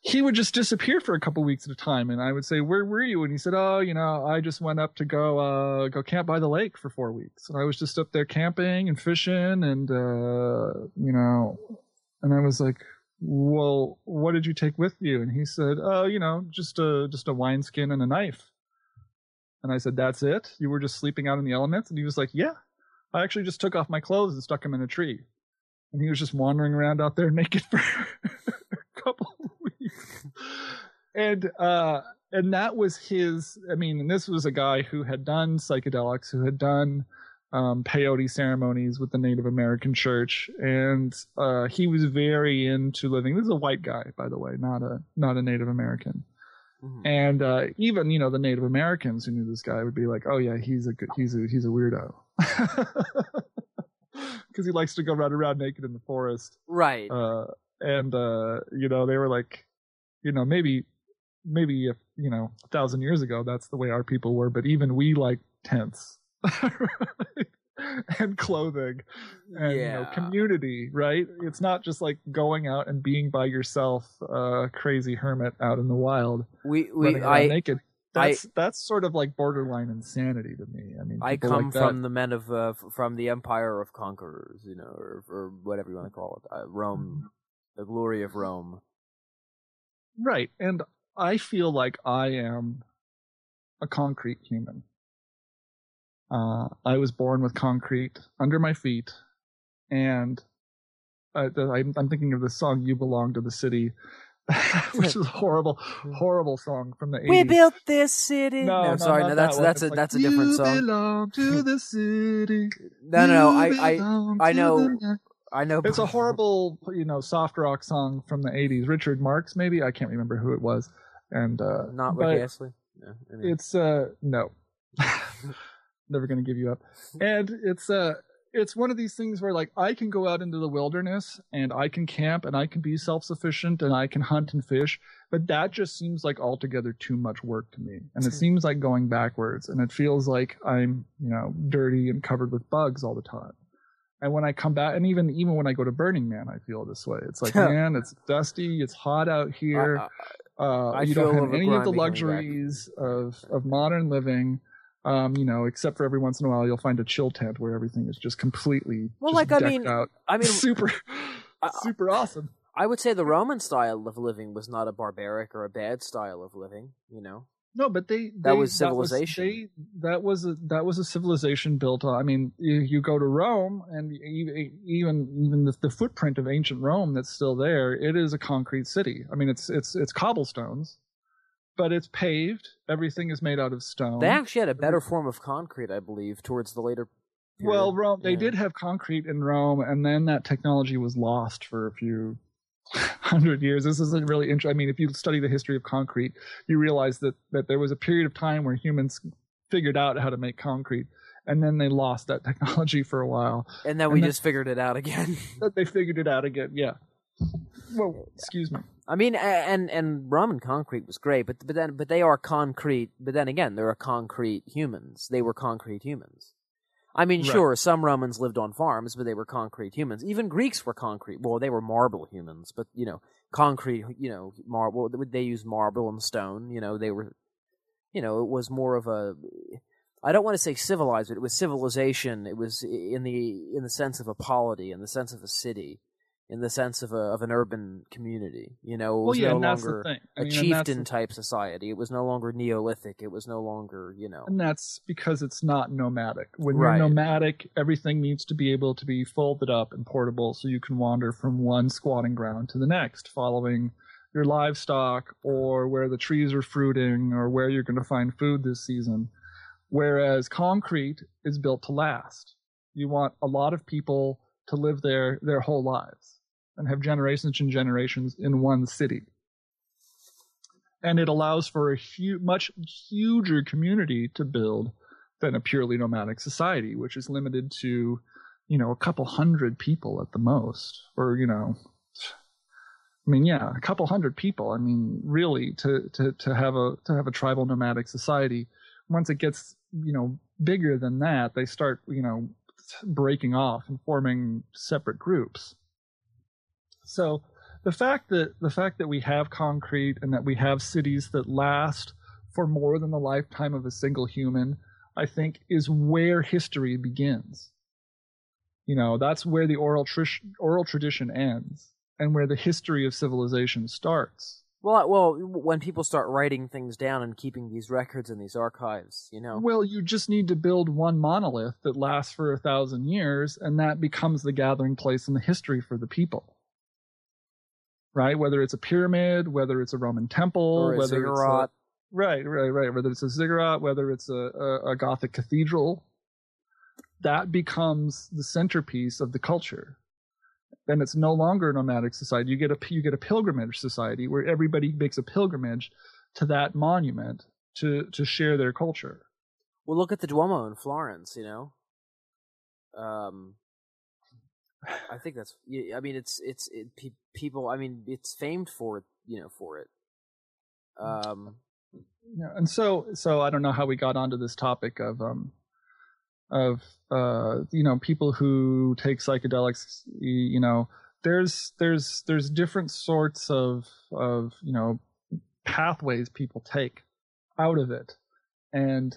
he would just disappear for a couple weeks at a time. And I would say, where were you? And he said, oh, you know, I just went up to go camp by the lake for 4 weeks. And I was just up there camping and fishing and I was like, well, what did you take with you? And he said, oh, you know, just a wineskin and a knife. And I said, that's it? You were just sleeping out in the elements? And he was like, yeah. I actually just took off my clothes and stuck him in a tree. And he was just wandering around out there naked for a couple of weeks. And that was his, I mean, and this was a guy who had done psychedelics, who had done peyote ceremonies with the Native American church. And he was very into living. This is a white guy, by the way, not a Native American. Mm-hmm. And even, you know, the Native Americans who knew this guy would be like, oh yeah, he's a weirdo. Because he likes to go run around naked in the forest. Right. You know, they were like, you know, maybe if, you know, 1,000 years ago, that's the way our people were. But even we like tents and clothing and, you know, community, right? It's not just like going out and being by yourself, crazy hermit out in the wild. Running around naked. That's sort of like borderline insanity to me. I mean, I come like from the men of from the empire of conquerors, you know, or whatever you want to call it, Rome, the glory of Rome. Right, and I feel like I am a concrete human. I was born with concrete under my feet, and I'm thinking of the song "You Belong to the City." Which is a horrible song from the 80s. We built this city. No, that's a different song. You belong to the city. I know. It's a horrible, you know, soft rock song from the 80s. Richard Marx, maybe, I can't remember who it was. And not Rick Astley. No, anyway. It's no. Never gonna give you up. And it's one of these things where, like, I can go out into the wilderness and I can camp and I can be self-sufficient and I can hunt and fish, but that just seems like altogether too much work to me. And it seems like going backwards, and it feels like I'm, you know, dirty and covered with bugs all the time. And when I come back, and even when I go to Burning Man, I feel this way. It's like, man, it's dusty, it's hot out here. You don't have any of the luxuries of modern living. You know, except for every once in a while, you'll find a chill tent where everything is just completely super awesome. I would say the Roman style of living was not a barbaric or a bad style of living. You know, No, but that was civilization. That was a civilization built on. I mean, you go to Rome, and even the footprint of ancient Rome that's still there, it is a concrete city. I mean, it's cobblestones, but it's paved. Everything is made out of stone. They actually had a better form of concrete, I believe, towards the later period. Well, Rome, they did have concrete in Rome, and then that technology was lost for a few 100 years. This is a really interesting. I mean, if you study the history of concrete, you realize that there was a period of time where humans figured out how to make concrete, and then they lost that technology for a while. And then we just figured it out again. They figured it out again, yeah. Well, excuse me. I mean, and Roman concrete was great, but they are concrete. But then again, there are concrete humans. They were concrete humans. I mean, right. Sure, some Romans lived on farms, but they were concrete humans. Even Greeks were concrete. Well, they were marble humans, but, concrete, marble. They used marble and stone. They were, it was more of a, I don't want to say civilized, but it was civilization. It was in the sense of a polity, in the sense of a city, in the sense of an urban community. It was no longer a chieftain-type society. It was no longer Neolithic. It was no longer, And that's because it's not nomadic. When you're nomadic, everything needs to be able to be folded up and portable so you can wander from one squatting ground to the next, following your livestock or where the trees are fruiting or where you're going to find food this season. Whereas concrete is built to last. You want a lot of people to live there their whole lives and have generations and generations in one city. And it allows for a much huger community to build than a purely nomadic society, which is limited to, a couple hundred people at the most, or, a couple hundred people. I mean, really to have a tribal nomadic society, once it gets, bigger than that, they start, breaking off and forming separate groups. So the fact that we have concrete and that we have cities that last for more than the lifetime of a single human, I think, is where history begins. That's where the oral tradition ends and where the history of civilization starts. Well, when people start writing things down and keeping these records in these archives, Well, you just need to build one monolith that lasts for 1,000 years, and that becomes the gathering place in the history for the people. Right? Whether it's a pyramid, whether it's a Roman temple, or a ziggurat. Right. Whether it's a ziggurat, whether it's a Gothic cathedral, that becomes the centerpiece of the culture. Then it's no longer a nomadic society. You get a pilgrimage society where everybody makes a pilgrimage to that monument to share their culture. Well, look at the Duomo in Florence. I think that's. I mean, people. I mean, it's famed for it. And so I don't know how we got onto this topic of people who take psychedelics. There's different sorts of pathways people take out of it, and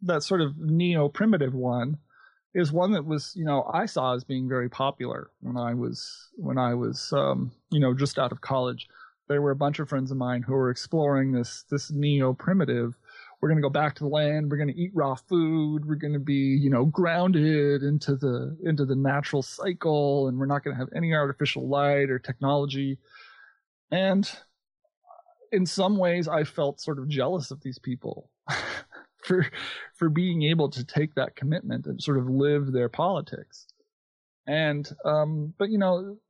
that sort of neo-primitive one is one that was I saw as being very popular when I was just out of college. There were a bunch of friends of mine who were exploring this neo-primitive. We're going to go back to the land. We're going to eat raw food. We're going to be, grounded into the natural cycle, and we're not going to have any artificial light or technology. And in some ways, I felt sort of jealous of these people for being able to take that commitment and sort of live their politics. And but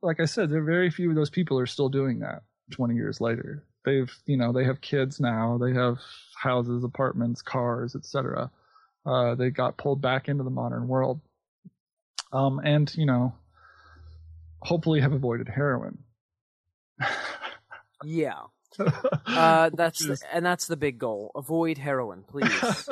like I said, there are very few of those people are still doing that 20 years later. They have kids now. They have houses, apartments, cars, etc. They got pulled back into the modern world, and hopefully have avoided heroin. Yeah, that's the big goal. Avoid heroin, please.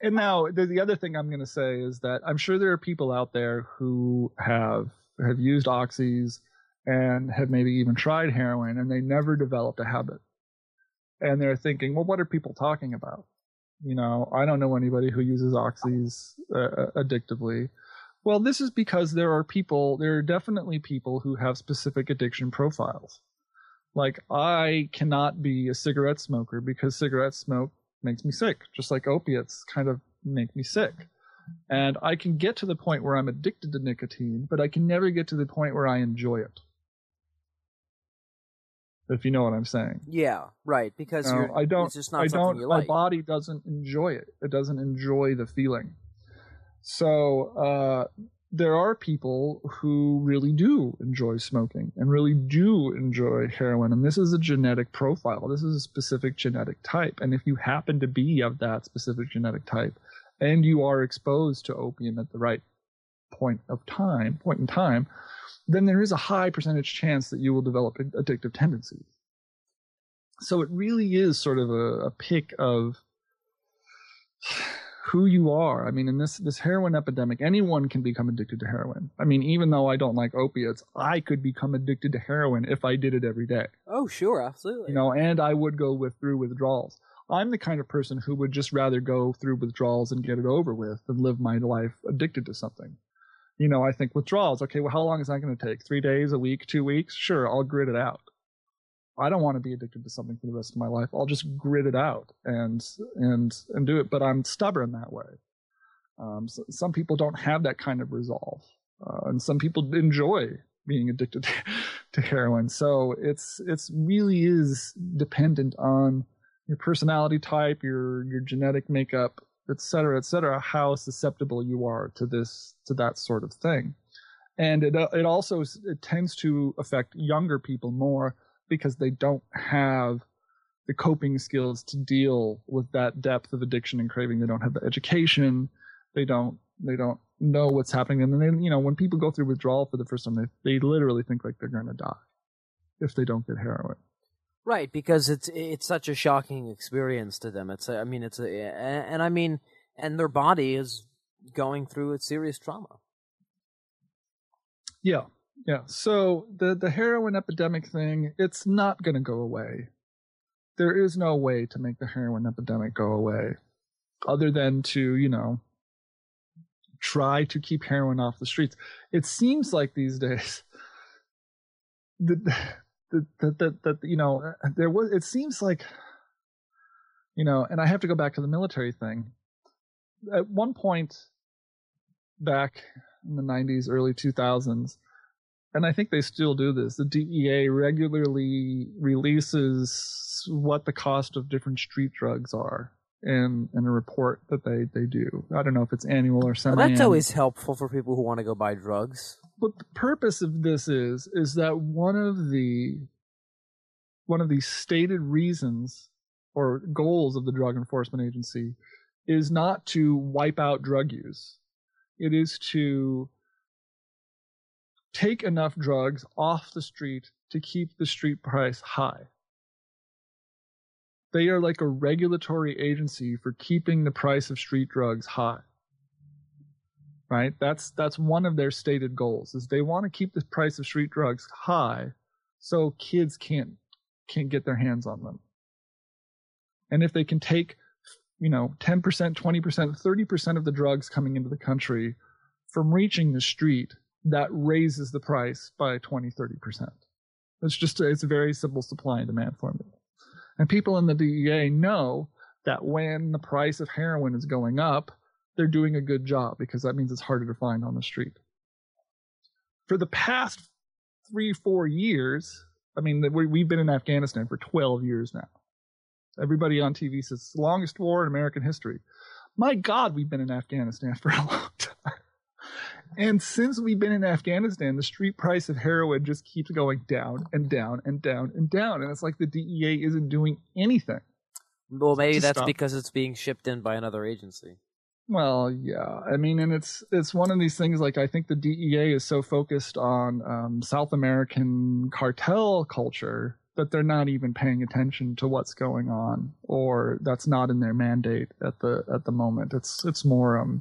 And now the other thing I'm going to say is that I'm sure there are people out there who have used oxys and have maybe even tried heroin, and they never developed a habit. And they're thinking, well, what are people talking about? I don't know anybody who uses oxys addictively. Well, this is because there are definitely people who have specific addiction profiles. Like, I cannot be a cigarette smoker because cigarette smoke makes me sick, just like opiates kind of make me sick. And I can get to the point where I'm addicted to nicotine, but I can never get to the point where I enjoy it. If you know what I'm saying. Yeah, right. Because you know, it's just not something you like. My body doesn't enjoy it. It doesn't enjoy the feeling. So there are people who really do enjoy smoking and really do enjoy heroin. And this is a genetic profile. This is a specific genetic type. And if you happen to be of that specific genetic type and you are exposed to opium at the right point in time, then there is a high percentage chance that you will develop addictive tendencies. So it really is sort of a pick of who you are. I mean, in this heroin epidemic, anyone can become addicted to heroin. I mean, even though I don't like opiates, I could become addicted to heroin if I did it every day. Oh, sure, absolutely. You know, and I would go through withdrawals. I'm the kind of person who would just rather go through withdrawals and get it over with than live my life addicted to something. You know, I think withdrawals, okay, well, how long is that going to take? 3 days, a week, 2 weeks? Sure, I'll grit it out. I don't want to be addicted to something for the rest of my life. I'll just grit it out and do it. But I'm stubborn that way. So some people don't have that kind of resolve. And some people enjoy being addicted to heroin. So it's really is dependent on your personality type, your genetic makeup, et cetera, how susceptible you are to that sort of thing. And it also tends to affect younger people more because they don't have the coping skills to deal with that depth of addiction and craving. They don't have the education. They don't know what's happening. And then, you know, when people go through withdrawal for the first time, they literally think like they're going to die if they don't get heroin. Right, because it's such a shocking experience to them. And their body is going through a serious trauma. Yeah, yeah. So the heroin epidemic thing, it's not going to go away. There is no way to make the heroin epidemic go away, other than to, you know, try to keep heroin off the streets. It seems like these days it seems like, you know, and I have to go back to the military thing. At one point back in the 90s, early 2000s, and I think they still do this, the DEA regularly releases what the cost of different street drugs are in a report that they do. I don't know if it's annual or semi-annual. That's always helpful for people who want to go buy drugs. But the purpose of this is that one of the stated reasons or goals of the Drug Enforcement Agency is not to wipe out drug use. It is to take enough drugs off the street to keep the street price high. They are like a regulatory agency for keeping the price of street drugs high. Right? That's one of their stated goals, is they want to keep the price of street drugs high so kids can't get their hands on them. And if they can take, you know, 10%, 20%, 30% of the drugs coming into the country from reaching the street, that raises the price by 20%, 30%. It's a very simple supply and demand formula. And people in the DEA know that when the price of heroin is going up, they're doing a good job, because that means it's harder to find on the street. For the past 3-4 years, I mean, we've been in Afghanistan for 12 years now. Everybody on TV says it's the longest war in American history. My God, we've been in Afghanistan for a long time. And since we've been in Afghanistan, the street price of heroin just keeps going down and down and down and down. And it's like the DEA isn't doing anything. Well, maybe that's because it's being shipped in by another agency. Well, yeah. I mean, and it's one of these things, like, I think the DEA is so focused on South American cartel culture that they're not even paying attention to what's going on, or that's not in their mandate at the moment. It's more,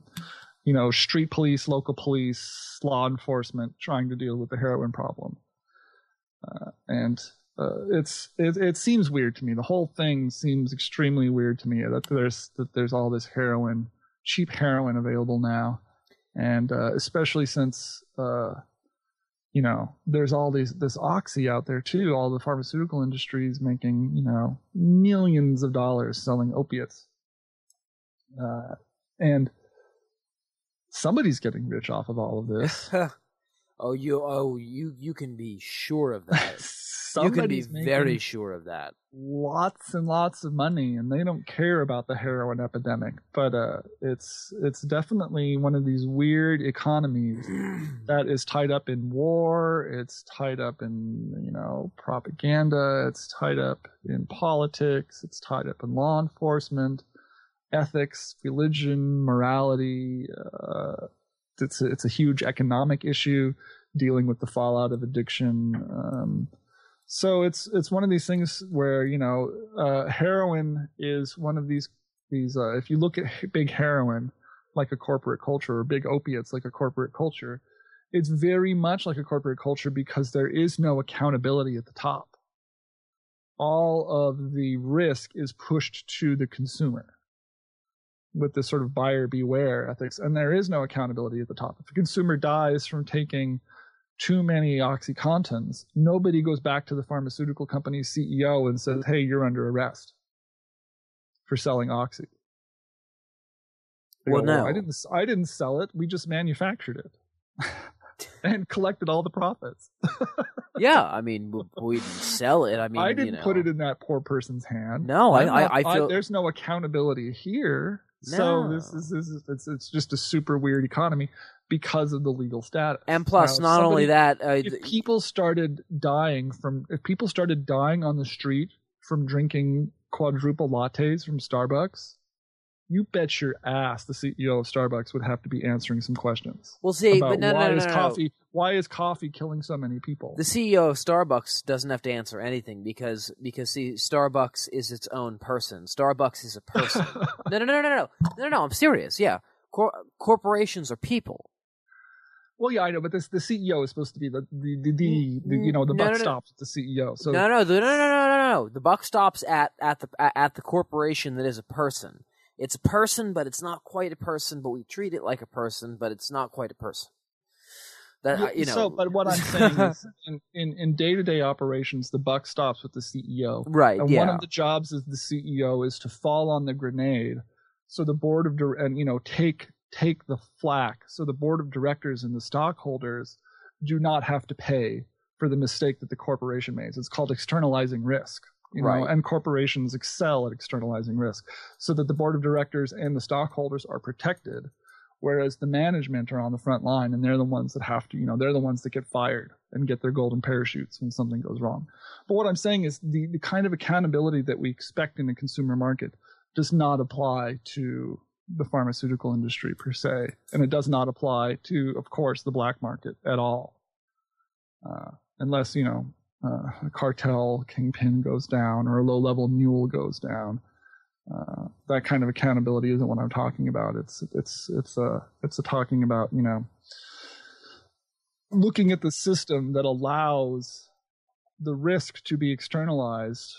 you know, street police, local police, law enforcement trying to deal with the heroin problem. It seems weird to me. The whole thing seems extremely weird to me, that there's all this heroin, cheap heroin available now, and especially since you know, there's all these, this oxy out there too. All the pharmaceutical industry is making, you know, millions of dollars selling opiates. And somebody's getting rich off of all of this. You can be sure of that. You can be very sure of that. Lots and lots of money, and they don't care about the heroin epidemic. But it's definitely one of these weird economies that is tied up in war. It's tied up in, you know, propaganda. It's tied up in politics. It's tied up in law enforcement, ethics, religion, morality. It's a huge economic issue, dealing with the fallout of addiction. So it's one of these things where, you know, heroin is one of these if you look at big heroin like a corporate culture, or big opiates like a corporate culture, it's very much like a corporate culture because there is no accountability at the top. All of the risk is pushed to the consumer, with this sort of buyer beware ethics, and there is no accountability at the top. If a consumer dies from taking too many OxyContins, nobody goes back to the pharmaceutical company's CEO and says, hey, you're under arrest for selling Oxy. Well, no, I didn't sell it. We just manufactured it and collected all the profits. Yeah, I mean, we didn't sell it. I mean, I didn't put it in that poor person's hand. No, I feel there's no accountability here. No. So it's just a super weird economy because of the legal status. And plus, now, if people started dying on the street from drinking quadruple lattes from Starbucks, you bet your ass the CEO of Starbucks would have to be answering some questions. We'll see, about why is coffee killing so many people? The CEO of Starbucks doesn't have to answer anything because see, Starbucks is its own person. Starbucks is a person. No, I'm serious. Yeah. Corporations are people. Well, yeah, I know, but the CEO is supposed to be the buck stops at the CEO. So no. The buck stops at the corporation that is a person. It's a person, but it's not quite a person. But we treat it like a person, but it's not quite a person. But what I'm saying is, in day-to-day operations, the buck stops with the CEO. Right. And one of the jobs of the CEO is to fall on the grenade, so the board of take the flack, so the board of directors and the stockholders do not have to pay for the mistake that the corporation makes. It's called externalizing risk. You know, and corporations excel at externalizing risk, so that the board of directors and the stockholders are protected, whereas the management are on the front line, and they're the ones that have to, you know, they're the ones that get fired and get their golden parachutes when something goes wrong. But what I'm saying is the kind of accountability that we expect in the consumer market does not apply to the pharmaceutical industry per se, and it does not apply to, of course, the black market at all, unless, you know, a cartel kingpin goes down or a low-level mule goes down. That kind of accountability isn't what I'm talking about. It's talking about, you know, looking at the system that allows the risk to be externalized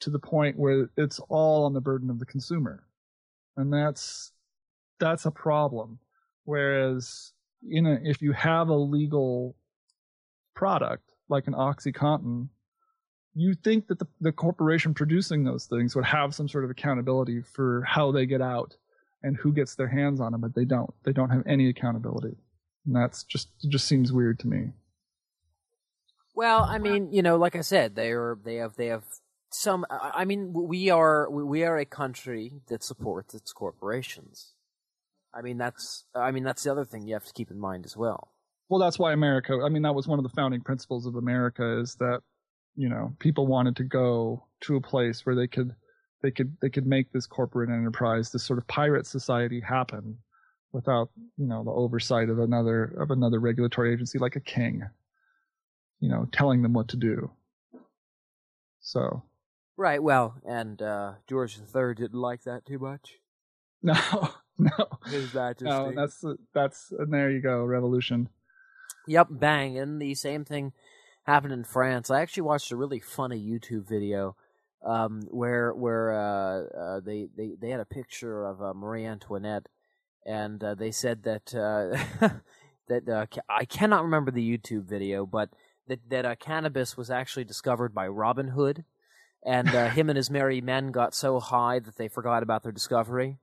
to the point where it's all on the burden of the consumer, and that's a problem. Whereas if you have a legal product, like an OxyContin, you think that the corporation producing those things would have some sort of accountability for how they get out and who gets their hands on them, but they don't. They don't have any accountability. And that's just seems weird to me. Well, I mean, you know, like I said, they have some. I mean, we are a country that supports its corporations. I mean that's the other thing you have to keep in mind as well. Well, that's why America, I mean, that was one of the founding principles of America, is that, you know, people wanted to go to a place where they could make this corporate enterprise, this sort of pirate society, happen without, you know, the oversight of another regulatory agency like a king, you know, telling them what to do. So. Right. Well, and George III didn't like that too much. No. His Majesty. No, that's and there you go, revolution. Yep, bang. And the same thing happened in France. I actually watched a really funny YouTube video where they had a picture of Marie Antoinette, and they said that that I cannot remember the YouTube video, but that cannabis was actually discovered by Robin Hood, and him and his merry men got so high that they forgot about their discovery,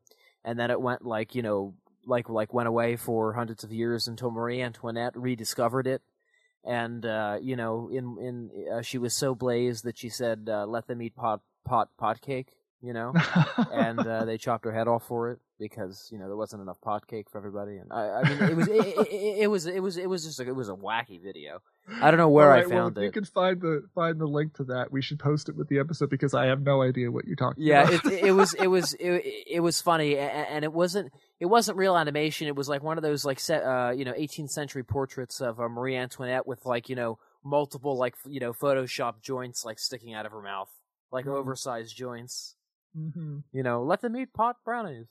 and then it went went away for hundreds of years until Marie Antoinette rediscovered it, and she was so blazed that she said, "Let them eat pot cake," and they chopped her head off for it because there wasn't enough pot cake for everybody. And it was a wacky video. I don't know where I found it. If you can find the link to that, we should post it with the episode because I have no idea what you're talking about. Yeah, it was funny, and it wasn't real animation. It was like one of those 18th century portraits of Marie Antoinette with multiple Photoshop joints sticking out of her mouth, oversized joints. Mm-hmm. Let them eat pot brownies.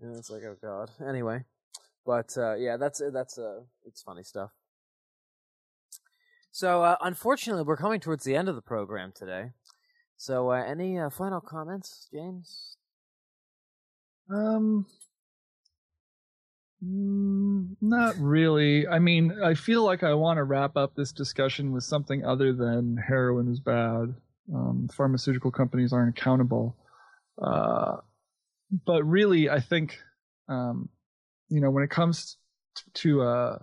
And it's oh God. Anyway, but yeah, that's it's funny stuff. So, unfortunately, we're coming towards the end of the program today. So, any final comments, James? Not really. I mean, I feel like I want to wrap up this discussion with something other than heroin is bad. Pharmaceutical companies aren't accountable. But really, I think, when it comes to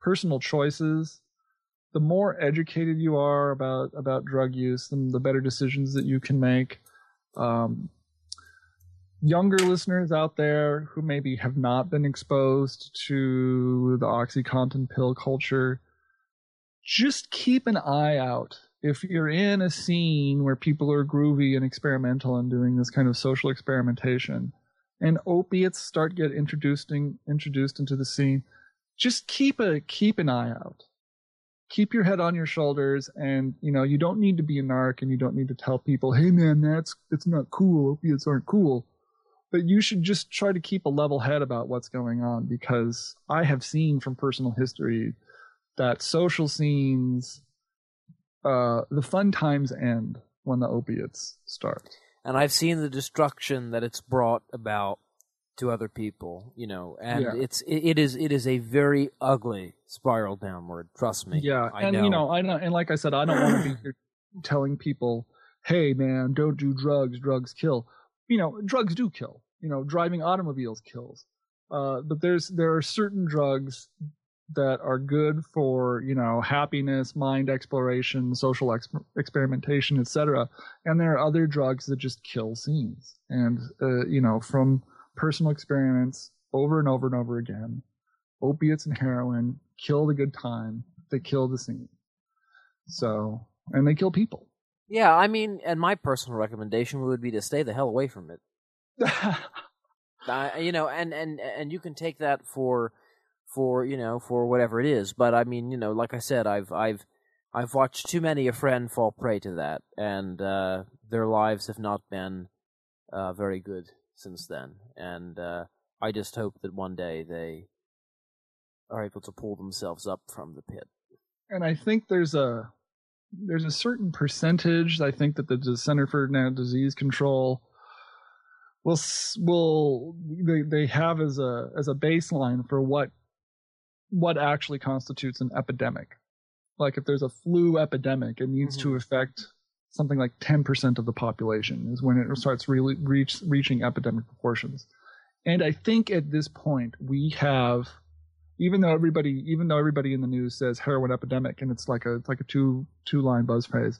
personal choices, the more educated you are about drug use, the better decisions that you can make. Younger listeners out there who maybe have not been exposed to the OxyContin pill culture, just keep an eye out. If you're in a scene where people are groovy and experimental and doing this kind of social experimentation, and opiates start get introduced into the scene, just keep an eye out. Keep your head on your shoulders, and you don't need to be a narc, and you don't need to tell people, "Hey man, it's not cool. Opiates aren't cool." But you should just try to keep a level head about what's going on, because I have seen from personal history that social scenes, the fun times end when the opiates start. And I've seen the destruction that it's brought about to other people, and yeah. It is a very ugly spiral downward. Trust me. Yeah, I know, and like I said, I don't want to be here telling people, "Hey, man, don't do drugs. Drugs kill." Drugs do kill. Driving automobiles kills. But there are certain drugs that are good for happiness, mind exploration, social experimentation, etc. And there are other drugs that just kill scenes. And from personal experiments over and over and over again, opiates and heroin kill the good time, they kill the scene, and they kill people. Yeah, I mean, and my personal recommendation would be to stay the hell away from it. And you can take that for whatever it is, but I mean, like I said, I've watched too many a friend fall prey to that, and their lives have not been very good since then, and I just hope that one day they are able to pull themselves up from the pit. And I think there's a certain percentage. I think that the Center for Disease Control will have as a baseline for what actually constitutes an epidemic. Like if there's a flu epidemic, it needs to affect something like 10% of the population is when it starts really reaching epidemic proportions. And I think at this point we have, even though everybody in the news says heroin epidemic, and it's like a two-line buzz phrase,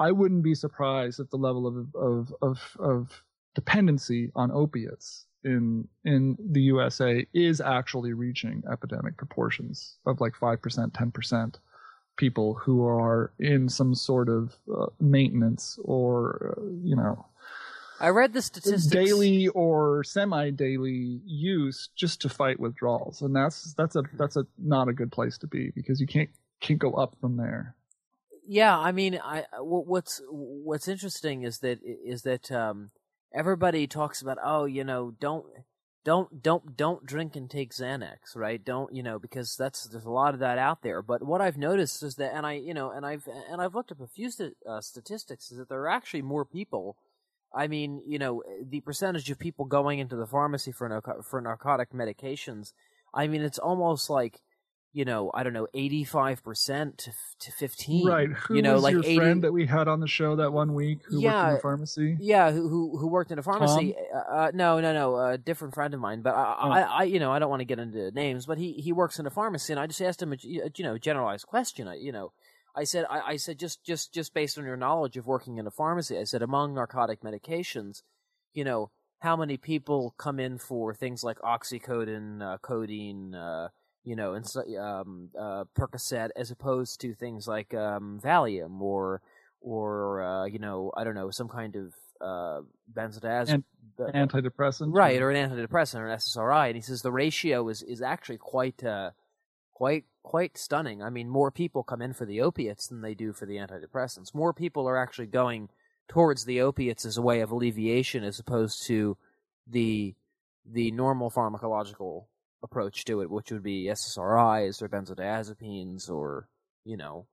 I wouldn't be surprised at the level of dependency on opiates in the USA is actually reaching epidemic proportions of like 5%, 10%. People who are in some sort of maintenance or, I read the statistics, daily or semi-daily use just to fight withdrawals. And that's not a good place to be, because you can't go up from there. Yeah. I mean, what's interesting is that everybody talks about, don't drink and take Xanax, right? Don't, because there's a lot of that out there. But what I've noticed is that, and I've looked up a few statistics, is that there are actually more people. I mean, the percentage of people going into the pharmacy for narcotic medications, I mean, it's almost like, you know, I don't know, 85% to 15. Right. Who, you know, was like your 80... friend that we had on the show that one week who worked in a pharmacy? Yeah, who worked in a pharmacy. No, a different friend of mine. But I don't want to get into names, but he works in a pharmacy, and I just asked him a generalized question. I said just based on your knowledge of working in a pharmacy, I said, among narcotic medications, you know, how many people come in for things like oxycodone, codeine, Percocet, as opposed to things like Valium or I don't know, some kind of benzodiazepine, antidepressant, right, or an antidepressant or an SSRI. And he says the ratio is actually quite stunning. I mean, more people come in for the opiates than they do for the antidepressants. More people are actually going towards the opiates as a way of alleviation, as opposed to the normal pharmacological approach to it, which would be SSRIs or benzodiazepines or, you know.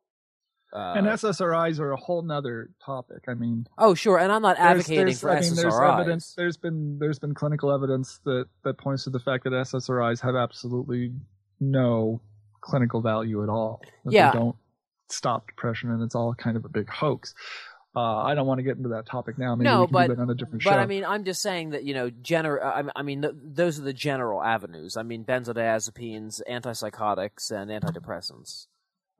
And SSRIs are a whole nother topic. I mean, oh sure, and I'm not advocating for SSRIs. There's been clinical evidence that points to the fact that SSRIs have absolutely no clinical value at all. They don't stop depression, and it's all kind of a big hoax. I don't want to get into that topic now. Maybe we can do that on a different show. But I mean, I'm just saying that, you know, those are the general avenues. I mean, benzodiazepines, antipsychotics, and antidepressants,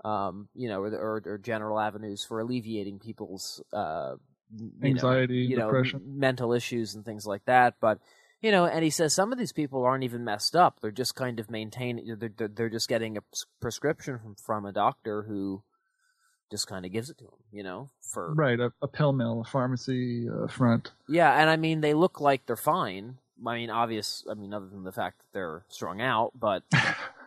or general avenues for alleviating people's anxiety, depression, mental issues, and things like that. But you know, and he says some of these people aren't even messed up. They're just kind of maintaining. They're just getting a prescription from a doctor who just kind of gives it to them, you know, for a pill mill, a pharmacy front. Yeah, and I mean, they look like they're fine. I mean, obvious. I mean, other than the fact that they're strung out, but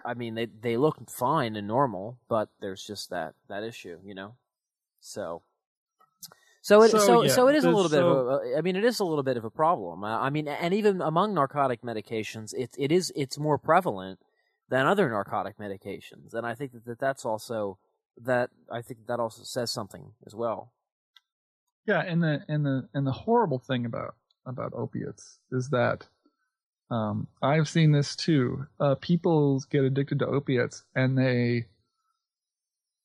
I mean, they look fine and normal. But there's just that issue, you know. It is a little bit of a problem. I mean, and even among narcotic medications, it's more prevalent than other narcotic medications, and I think that's also. I think that also says something as well. Yeah, and the horrible thing about opiates is that I've seen this too. People get addicted to opiates and they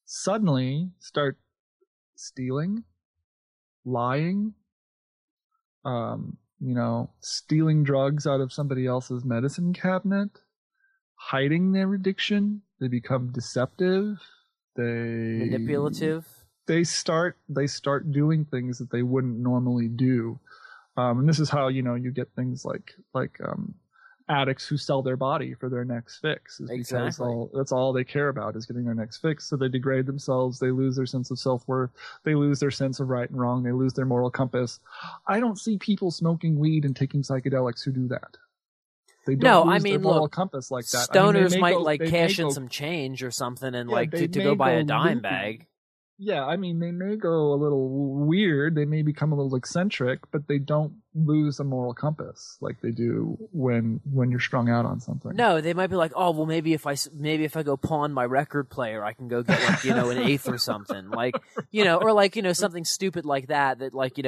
suddenly start stealing, lying, stealing drugs out of somebody else's medicine cabinet, hiding their addiction. They become deceptive. Manipulative. They start doing things that they wouldn't normally do, and this is how you get things like addicts who sell their body for their next fix. That's all they care about is getting their next fix. So they degrade themselves. They lose their sense of self-worth. They lose their sense of right and wrong. They lose their moral compass. I don't see people smoking weed and taking psychedelics who do that. They don't lose their moral compass like that. Stoners might cash in some change or something and to go buy a dime bag. Yeah, I mean, they may go a little weird. They may become a little eccentric, but they don't lose a moral compass like they do when you're strung out on something. No, they might be like, oh, well, maybe if I go pawn my record player, I can go get an eighth or something, or something stupid like that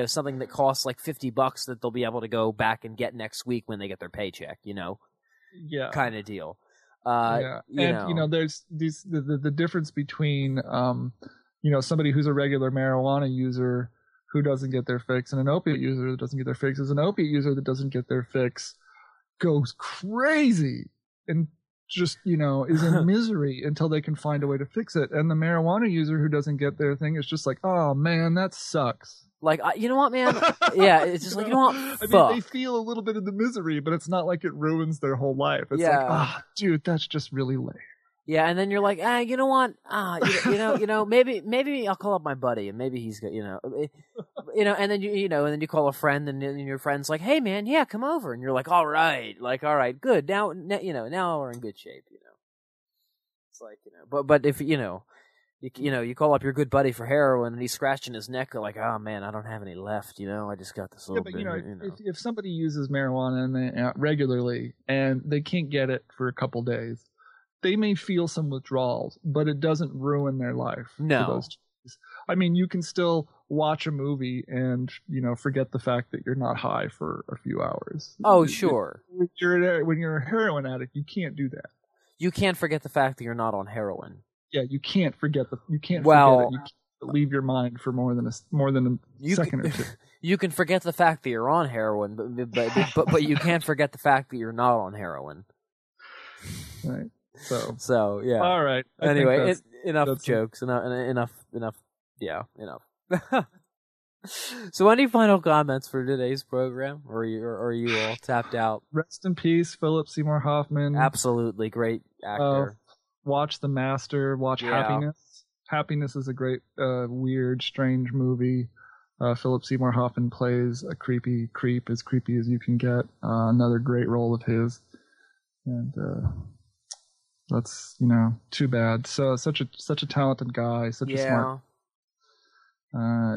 something that costs like $50 that they'll be able to go back and get next week when they get their paycheck, kind of deal. There's these the difference between. Somebody who's a regular marijuana user who doesn't get their fix and an opiate user that doesn't get their fix is an opiate user that doesn't get their fix goes crazy and just, is in misery until they can find a way to fix it. And the marijuana user who doesn't get their thing is just like, oh, man, that sucks. Like, you know what, man? Yeah, it's just fuck. I mean, they feel a little bit of the misery, but it's not like it ruins their whole life. It's dude, that's just really lame. Yeah, and then you're like, you know what? Maybe I'll call up my buddy, and maybe he's good, and then you call a friend, and your friend's like, hey man, yeah, come over, and you're like, all right, good. Now we're in good shape, It's like, but if you call up your good buddy for heroin, and he's scratching his neck, they're like, oh man, I don't have any left, I just got this little bit. If somebody uses marijuana regularly and they can't get it for a couple days. They may feel some withdrawals, but it doesn't ruin their life. No. I mean, you can still watch a movie and, forget the fact that you're not high for a few hours. Oh, sure. When you're a heroin addict, you can't do that. You can't forget the fact that you're not on heroin. Yeah, you can't forget the. You can't. Well, forget it. You can't leave your mind for more than a second or two. You can forget the fact that you're on heroin, but you can't forget the fact that you're not on heroin. Right. So yeah. All right. Anyway, enough jokes. Enough. Yeah. Enough. So, any final comments for today's program, or are you all tapped out? Rest in peace, Philip Seymour Hoffman. Absolutely great actor. Watch The Master. Watch Happiness. Happiness is a great, weird, strange movie. Philip Seymour Hoffman plays a creepy creep, as creepy as you can get. Another great role of his, and that's too bad. So such a talented guy, such a smart.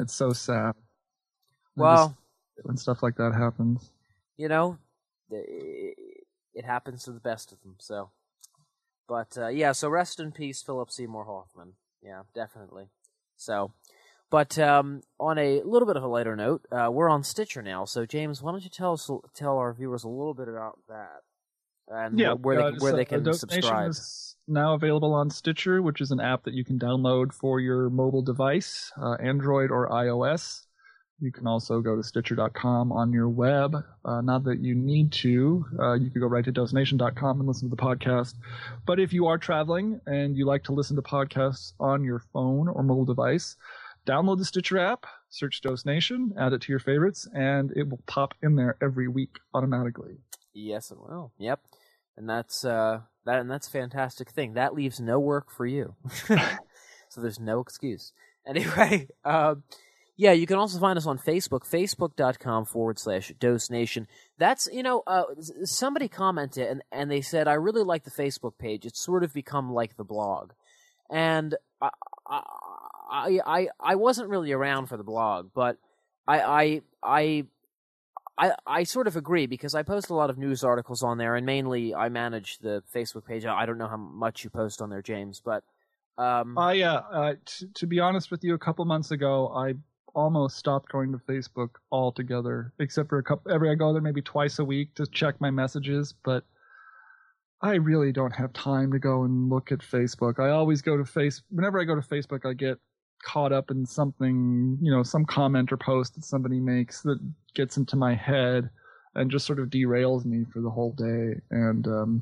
It's so sad. Well, when stuff like that happens, it happens to the best of them. So, but so rest in peace, Philip Seymour Hoffman. Yeah, definitely. So. But on a little bit of a lighter note, we're on Stitcher now. So James, why don't you tell our viewers a little bit about that and where they can subscribe? Is now available on Stitcher, which is an app that you can download for your mobile device, Android or iOS. You can also go to Stitcher.com on your web. Not that you need to. You can go right to DoseNation.com and listen to the podcast. But if you are traveling and you like to listen to podcasts on your phone or mobile device, download the Stitcher app, search Dose Nation, add it to your favorites, and it will pop in there every week automatically. Yes, it will. Yep, and that's a fantastic thing. That leaves no work for you, so there's no excuse. Anyway, you can also find us on Facebook, facebook.com/Dose Nation. That's somebody commented and they said, I really like the Facebook page. It's sort of become like the blog, and I wasn't really around for the blog, but I sort of agree because I post a lot of news articles on there, and mainly I manage the Facebook page. I don't know how much you post on there, James, but to be honest with you, a couple months ago I almost stopped going to Facebook altogether, except for I go there maybe twice a week to check my messages, but I really don't have time to go and look at Facebook. I always go to Facebook. Whenever I go to Facebook, I get caught up in something, some comment or post that somebody makes that gets into my head and just sort of derails me for the whole day. And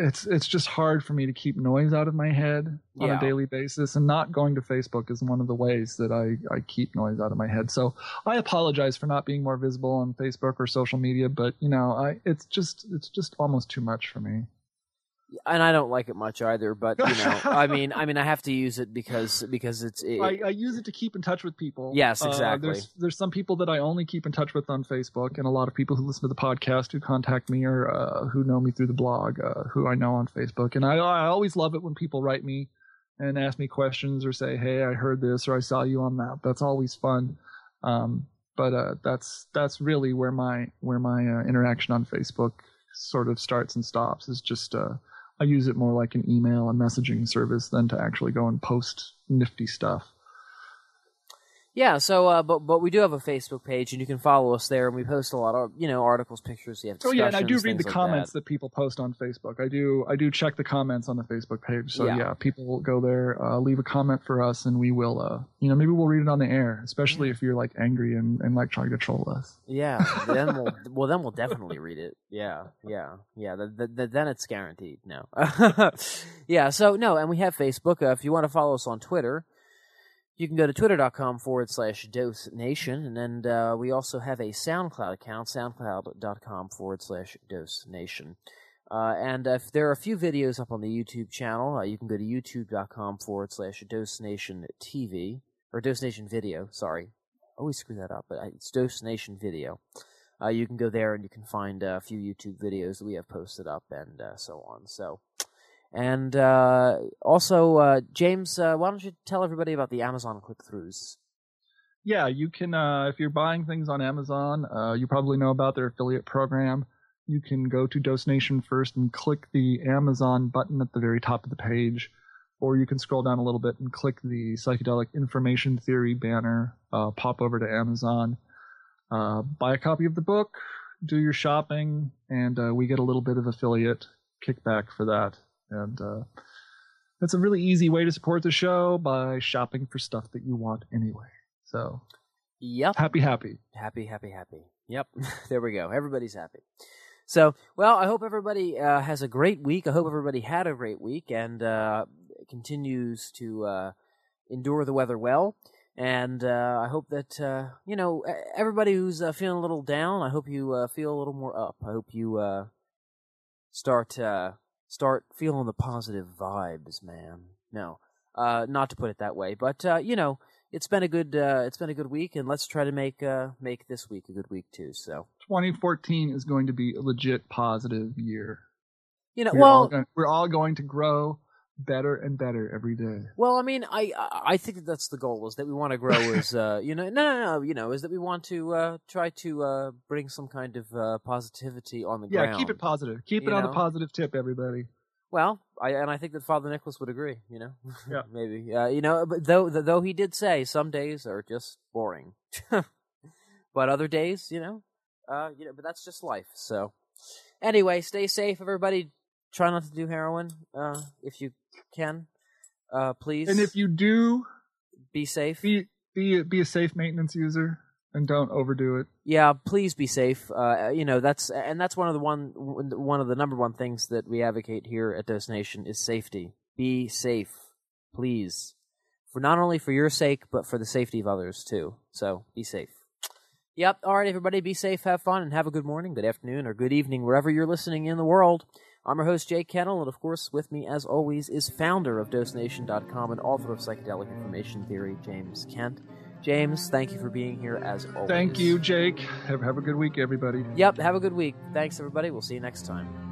it's just hard for me to keep noise out of my head on a daily basis, and not going to Facebook is one of the ways that I keep noise out of my head. So I apologize for not being more visible on Facebook or social media, but it's just almost too much for me. And I don't like it much either, but I have to use it because I use it to keep in touch with people. Yes, exactly. There's some people that I only keep in touch with on Facebook, and a lot of people who listen to the podcast who contact me or who know me through the blog, who I know on Facebook. And I always love it when people write me and ask me questions or say, "Hey, I heard this," or "I saw you on that." That's always fun. But that's really where my interaction on Facebook sort of starts and stops. Is just I use it more like an email and messaging service than to actually go and post nifty stuff. Yeah, so but we do have a Facebook page, and you can follow us there, and we post a lot of articles, pictures. You have discussions. Oh yeah, and I do read the comments that people post on Facebook. I do check the comments on the Facebook page. So yeah people will go there, leave a comment for us, and we will maybe we'll read it on the air, especially if you're like angry and like trying to troll us. Yeah, then we'll definitely read it. Yeah. Then it's guaranteed. No. Yeah. So no, and we have Facebook. If you want to follow us on Twitter. You can go to twitter.com/Dose Nation, and then we also have a SoundCloud account, soundcloud.com/Dose Nation. And if there are a few videos up on the YouTube channel, you can go to youtube.com/Dose Nation TV, or Dose Nation Video, sorry. I always screw that up, but it's Dose Nation Video. You can go there and you can find a few YouTube videos that we have posted up and so on, so... And also, James, why don't you tell everybody about the Amazon click-throughs? Yeah, you can, if you're buying things on Amazon, you probably know about their affiliate program. You can go to Dose Nation first and click the Amazon button at the very top of the page, or you can scroll down a little bit and click the Psychedelic Information Theory banner, pop over to Amazon, buy a copy of the book, do your shopping, and we get a little bit of affiliate kickback for that. And that's a really easy way to support the show, by shopping for stuff that you want anyway. So, yep. Happy. Yep. There we go. Everybody's happy. So, well, I hope everybody has a great week. I hope everybody had a great week and continues to endure the weather well. And I hope that, you know, everybody who's feeling a little down, I hope you feel a little more up. I hope you start feeling the positive vibes, man. No, not to put it that way, but you know, it's been a good week, and let's try to make this week a good week too. So 2014 is going to be a legit positive year. You know, we're all going to grow better and better every day. Well, I mean, I think that's the goal, is that we want to grow as you know, no, you know, is that we want to try to bring some kind of positivity on the ground. Yeah, keep it positive. Keep it on the positive tip, everybody. Well, I think that Father Nicholas would agree, you know? Yeah. Maybe. You know, but though he did say some days are just boring. But other days, you know, but that's just life. So anyway, stay safe, everybody. Try not to do heroin if you can. Please. And if you do, be safe. Be a safe maintenance user. And don't overdo it. Yeah, please be safe. You know, that's one of the number one things that we advocate here at Destination is safety. Be safe, please, for not only for your sake but for the safety of others too. So be safe. Yep. All right, everybody, be safe, have fun, and have a good morning, good afternoon, or good evening wherever you're listening in the world. I'm your host, Jay Kennel, and of course, with me as always is founder of DoseNation.com and author of Psychedelic Information Theory, James Kent. James, thank you for being here as always. Thank you, Jake. Have a good week, everybody. Yep, have a good week. Thanks, everybody. We'll see you next time.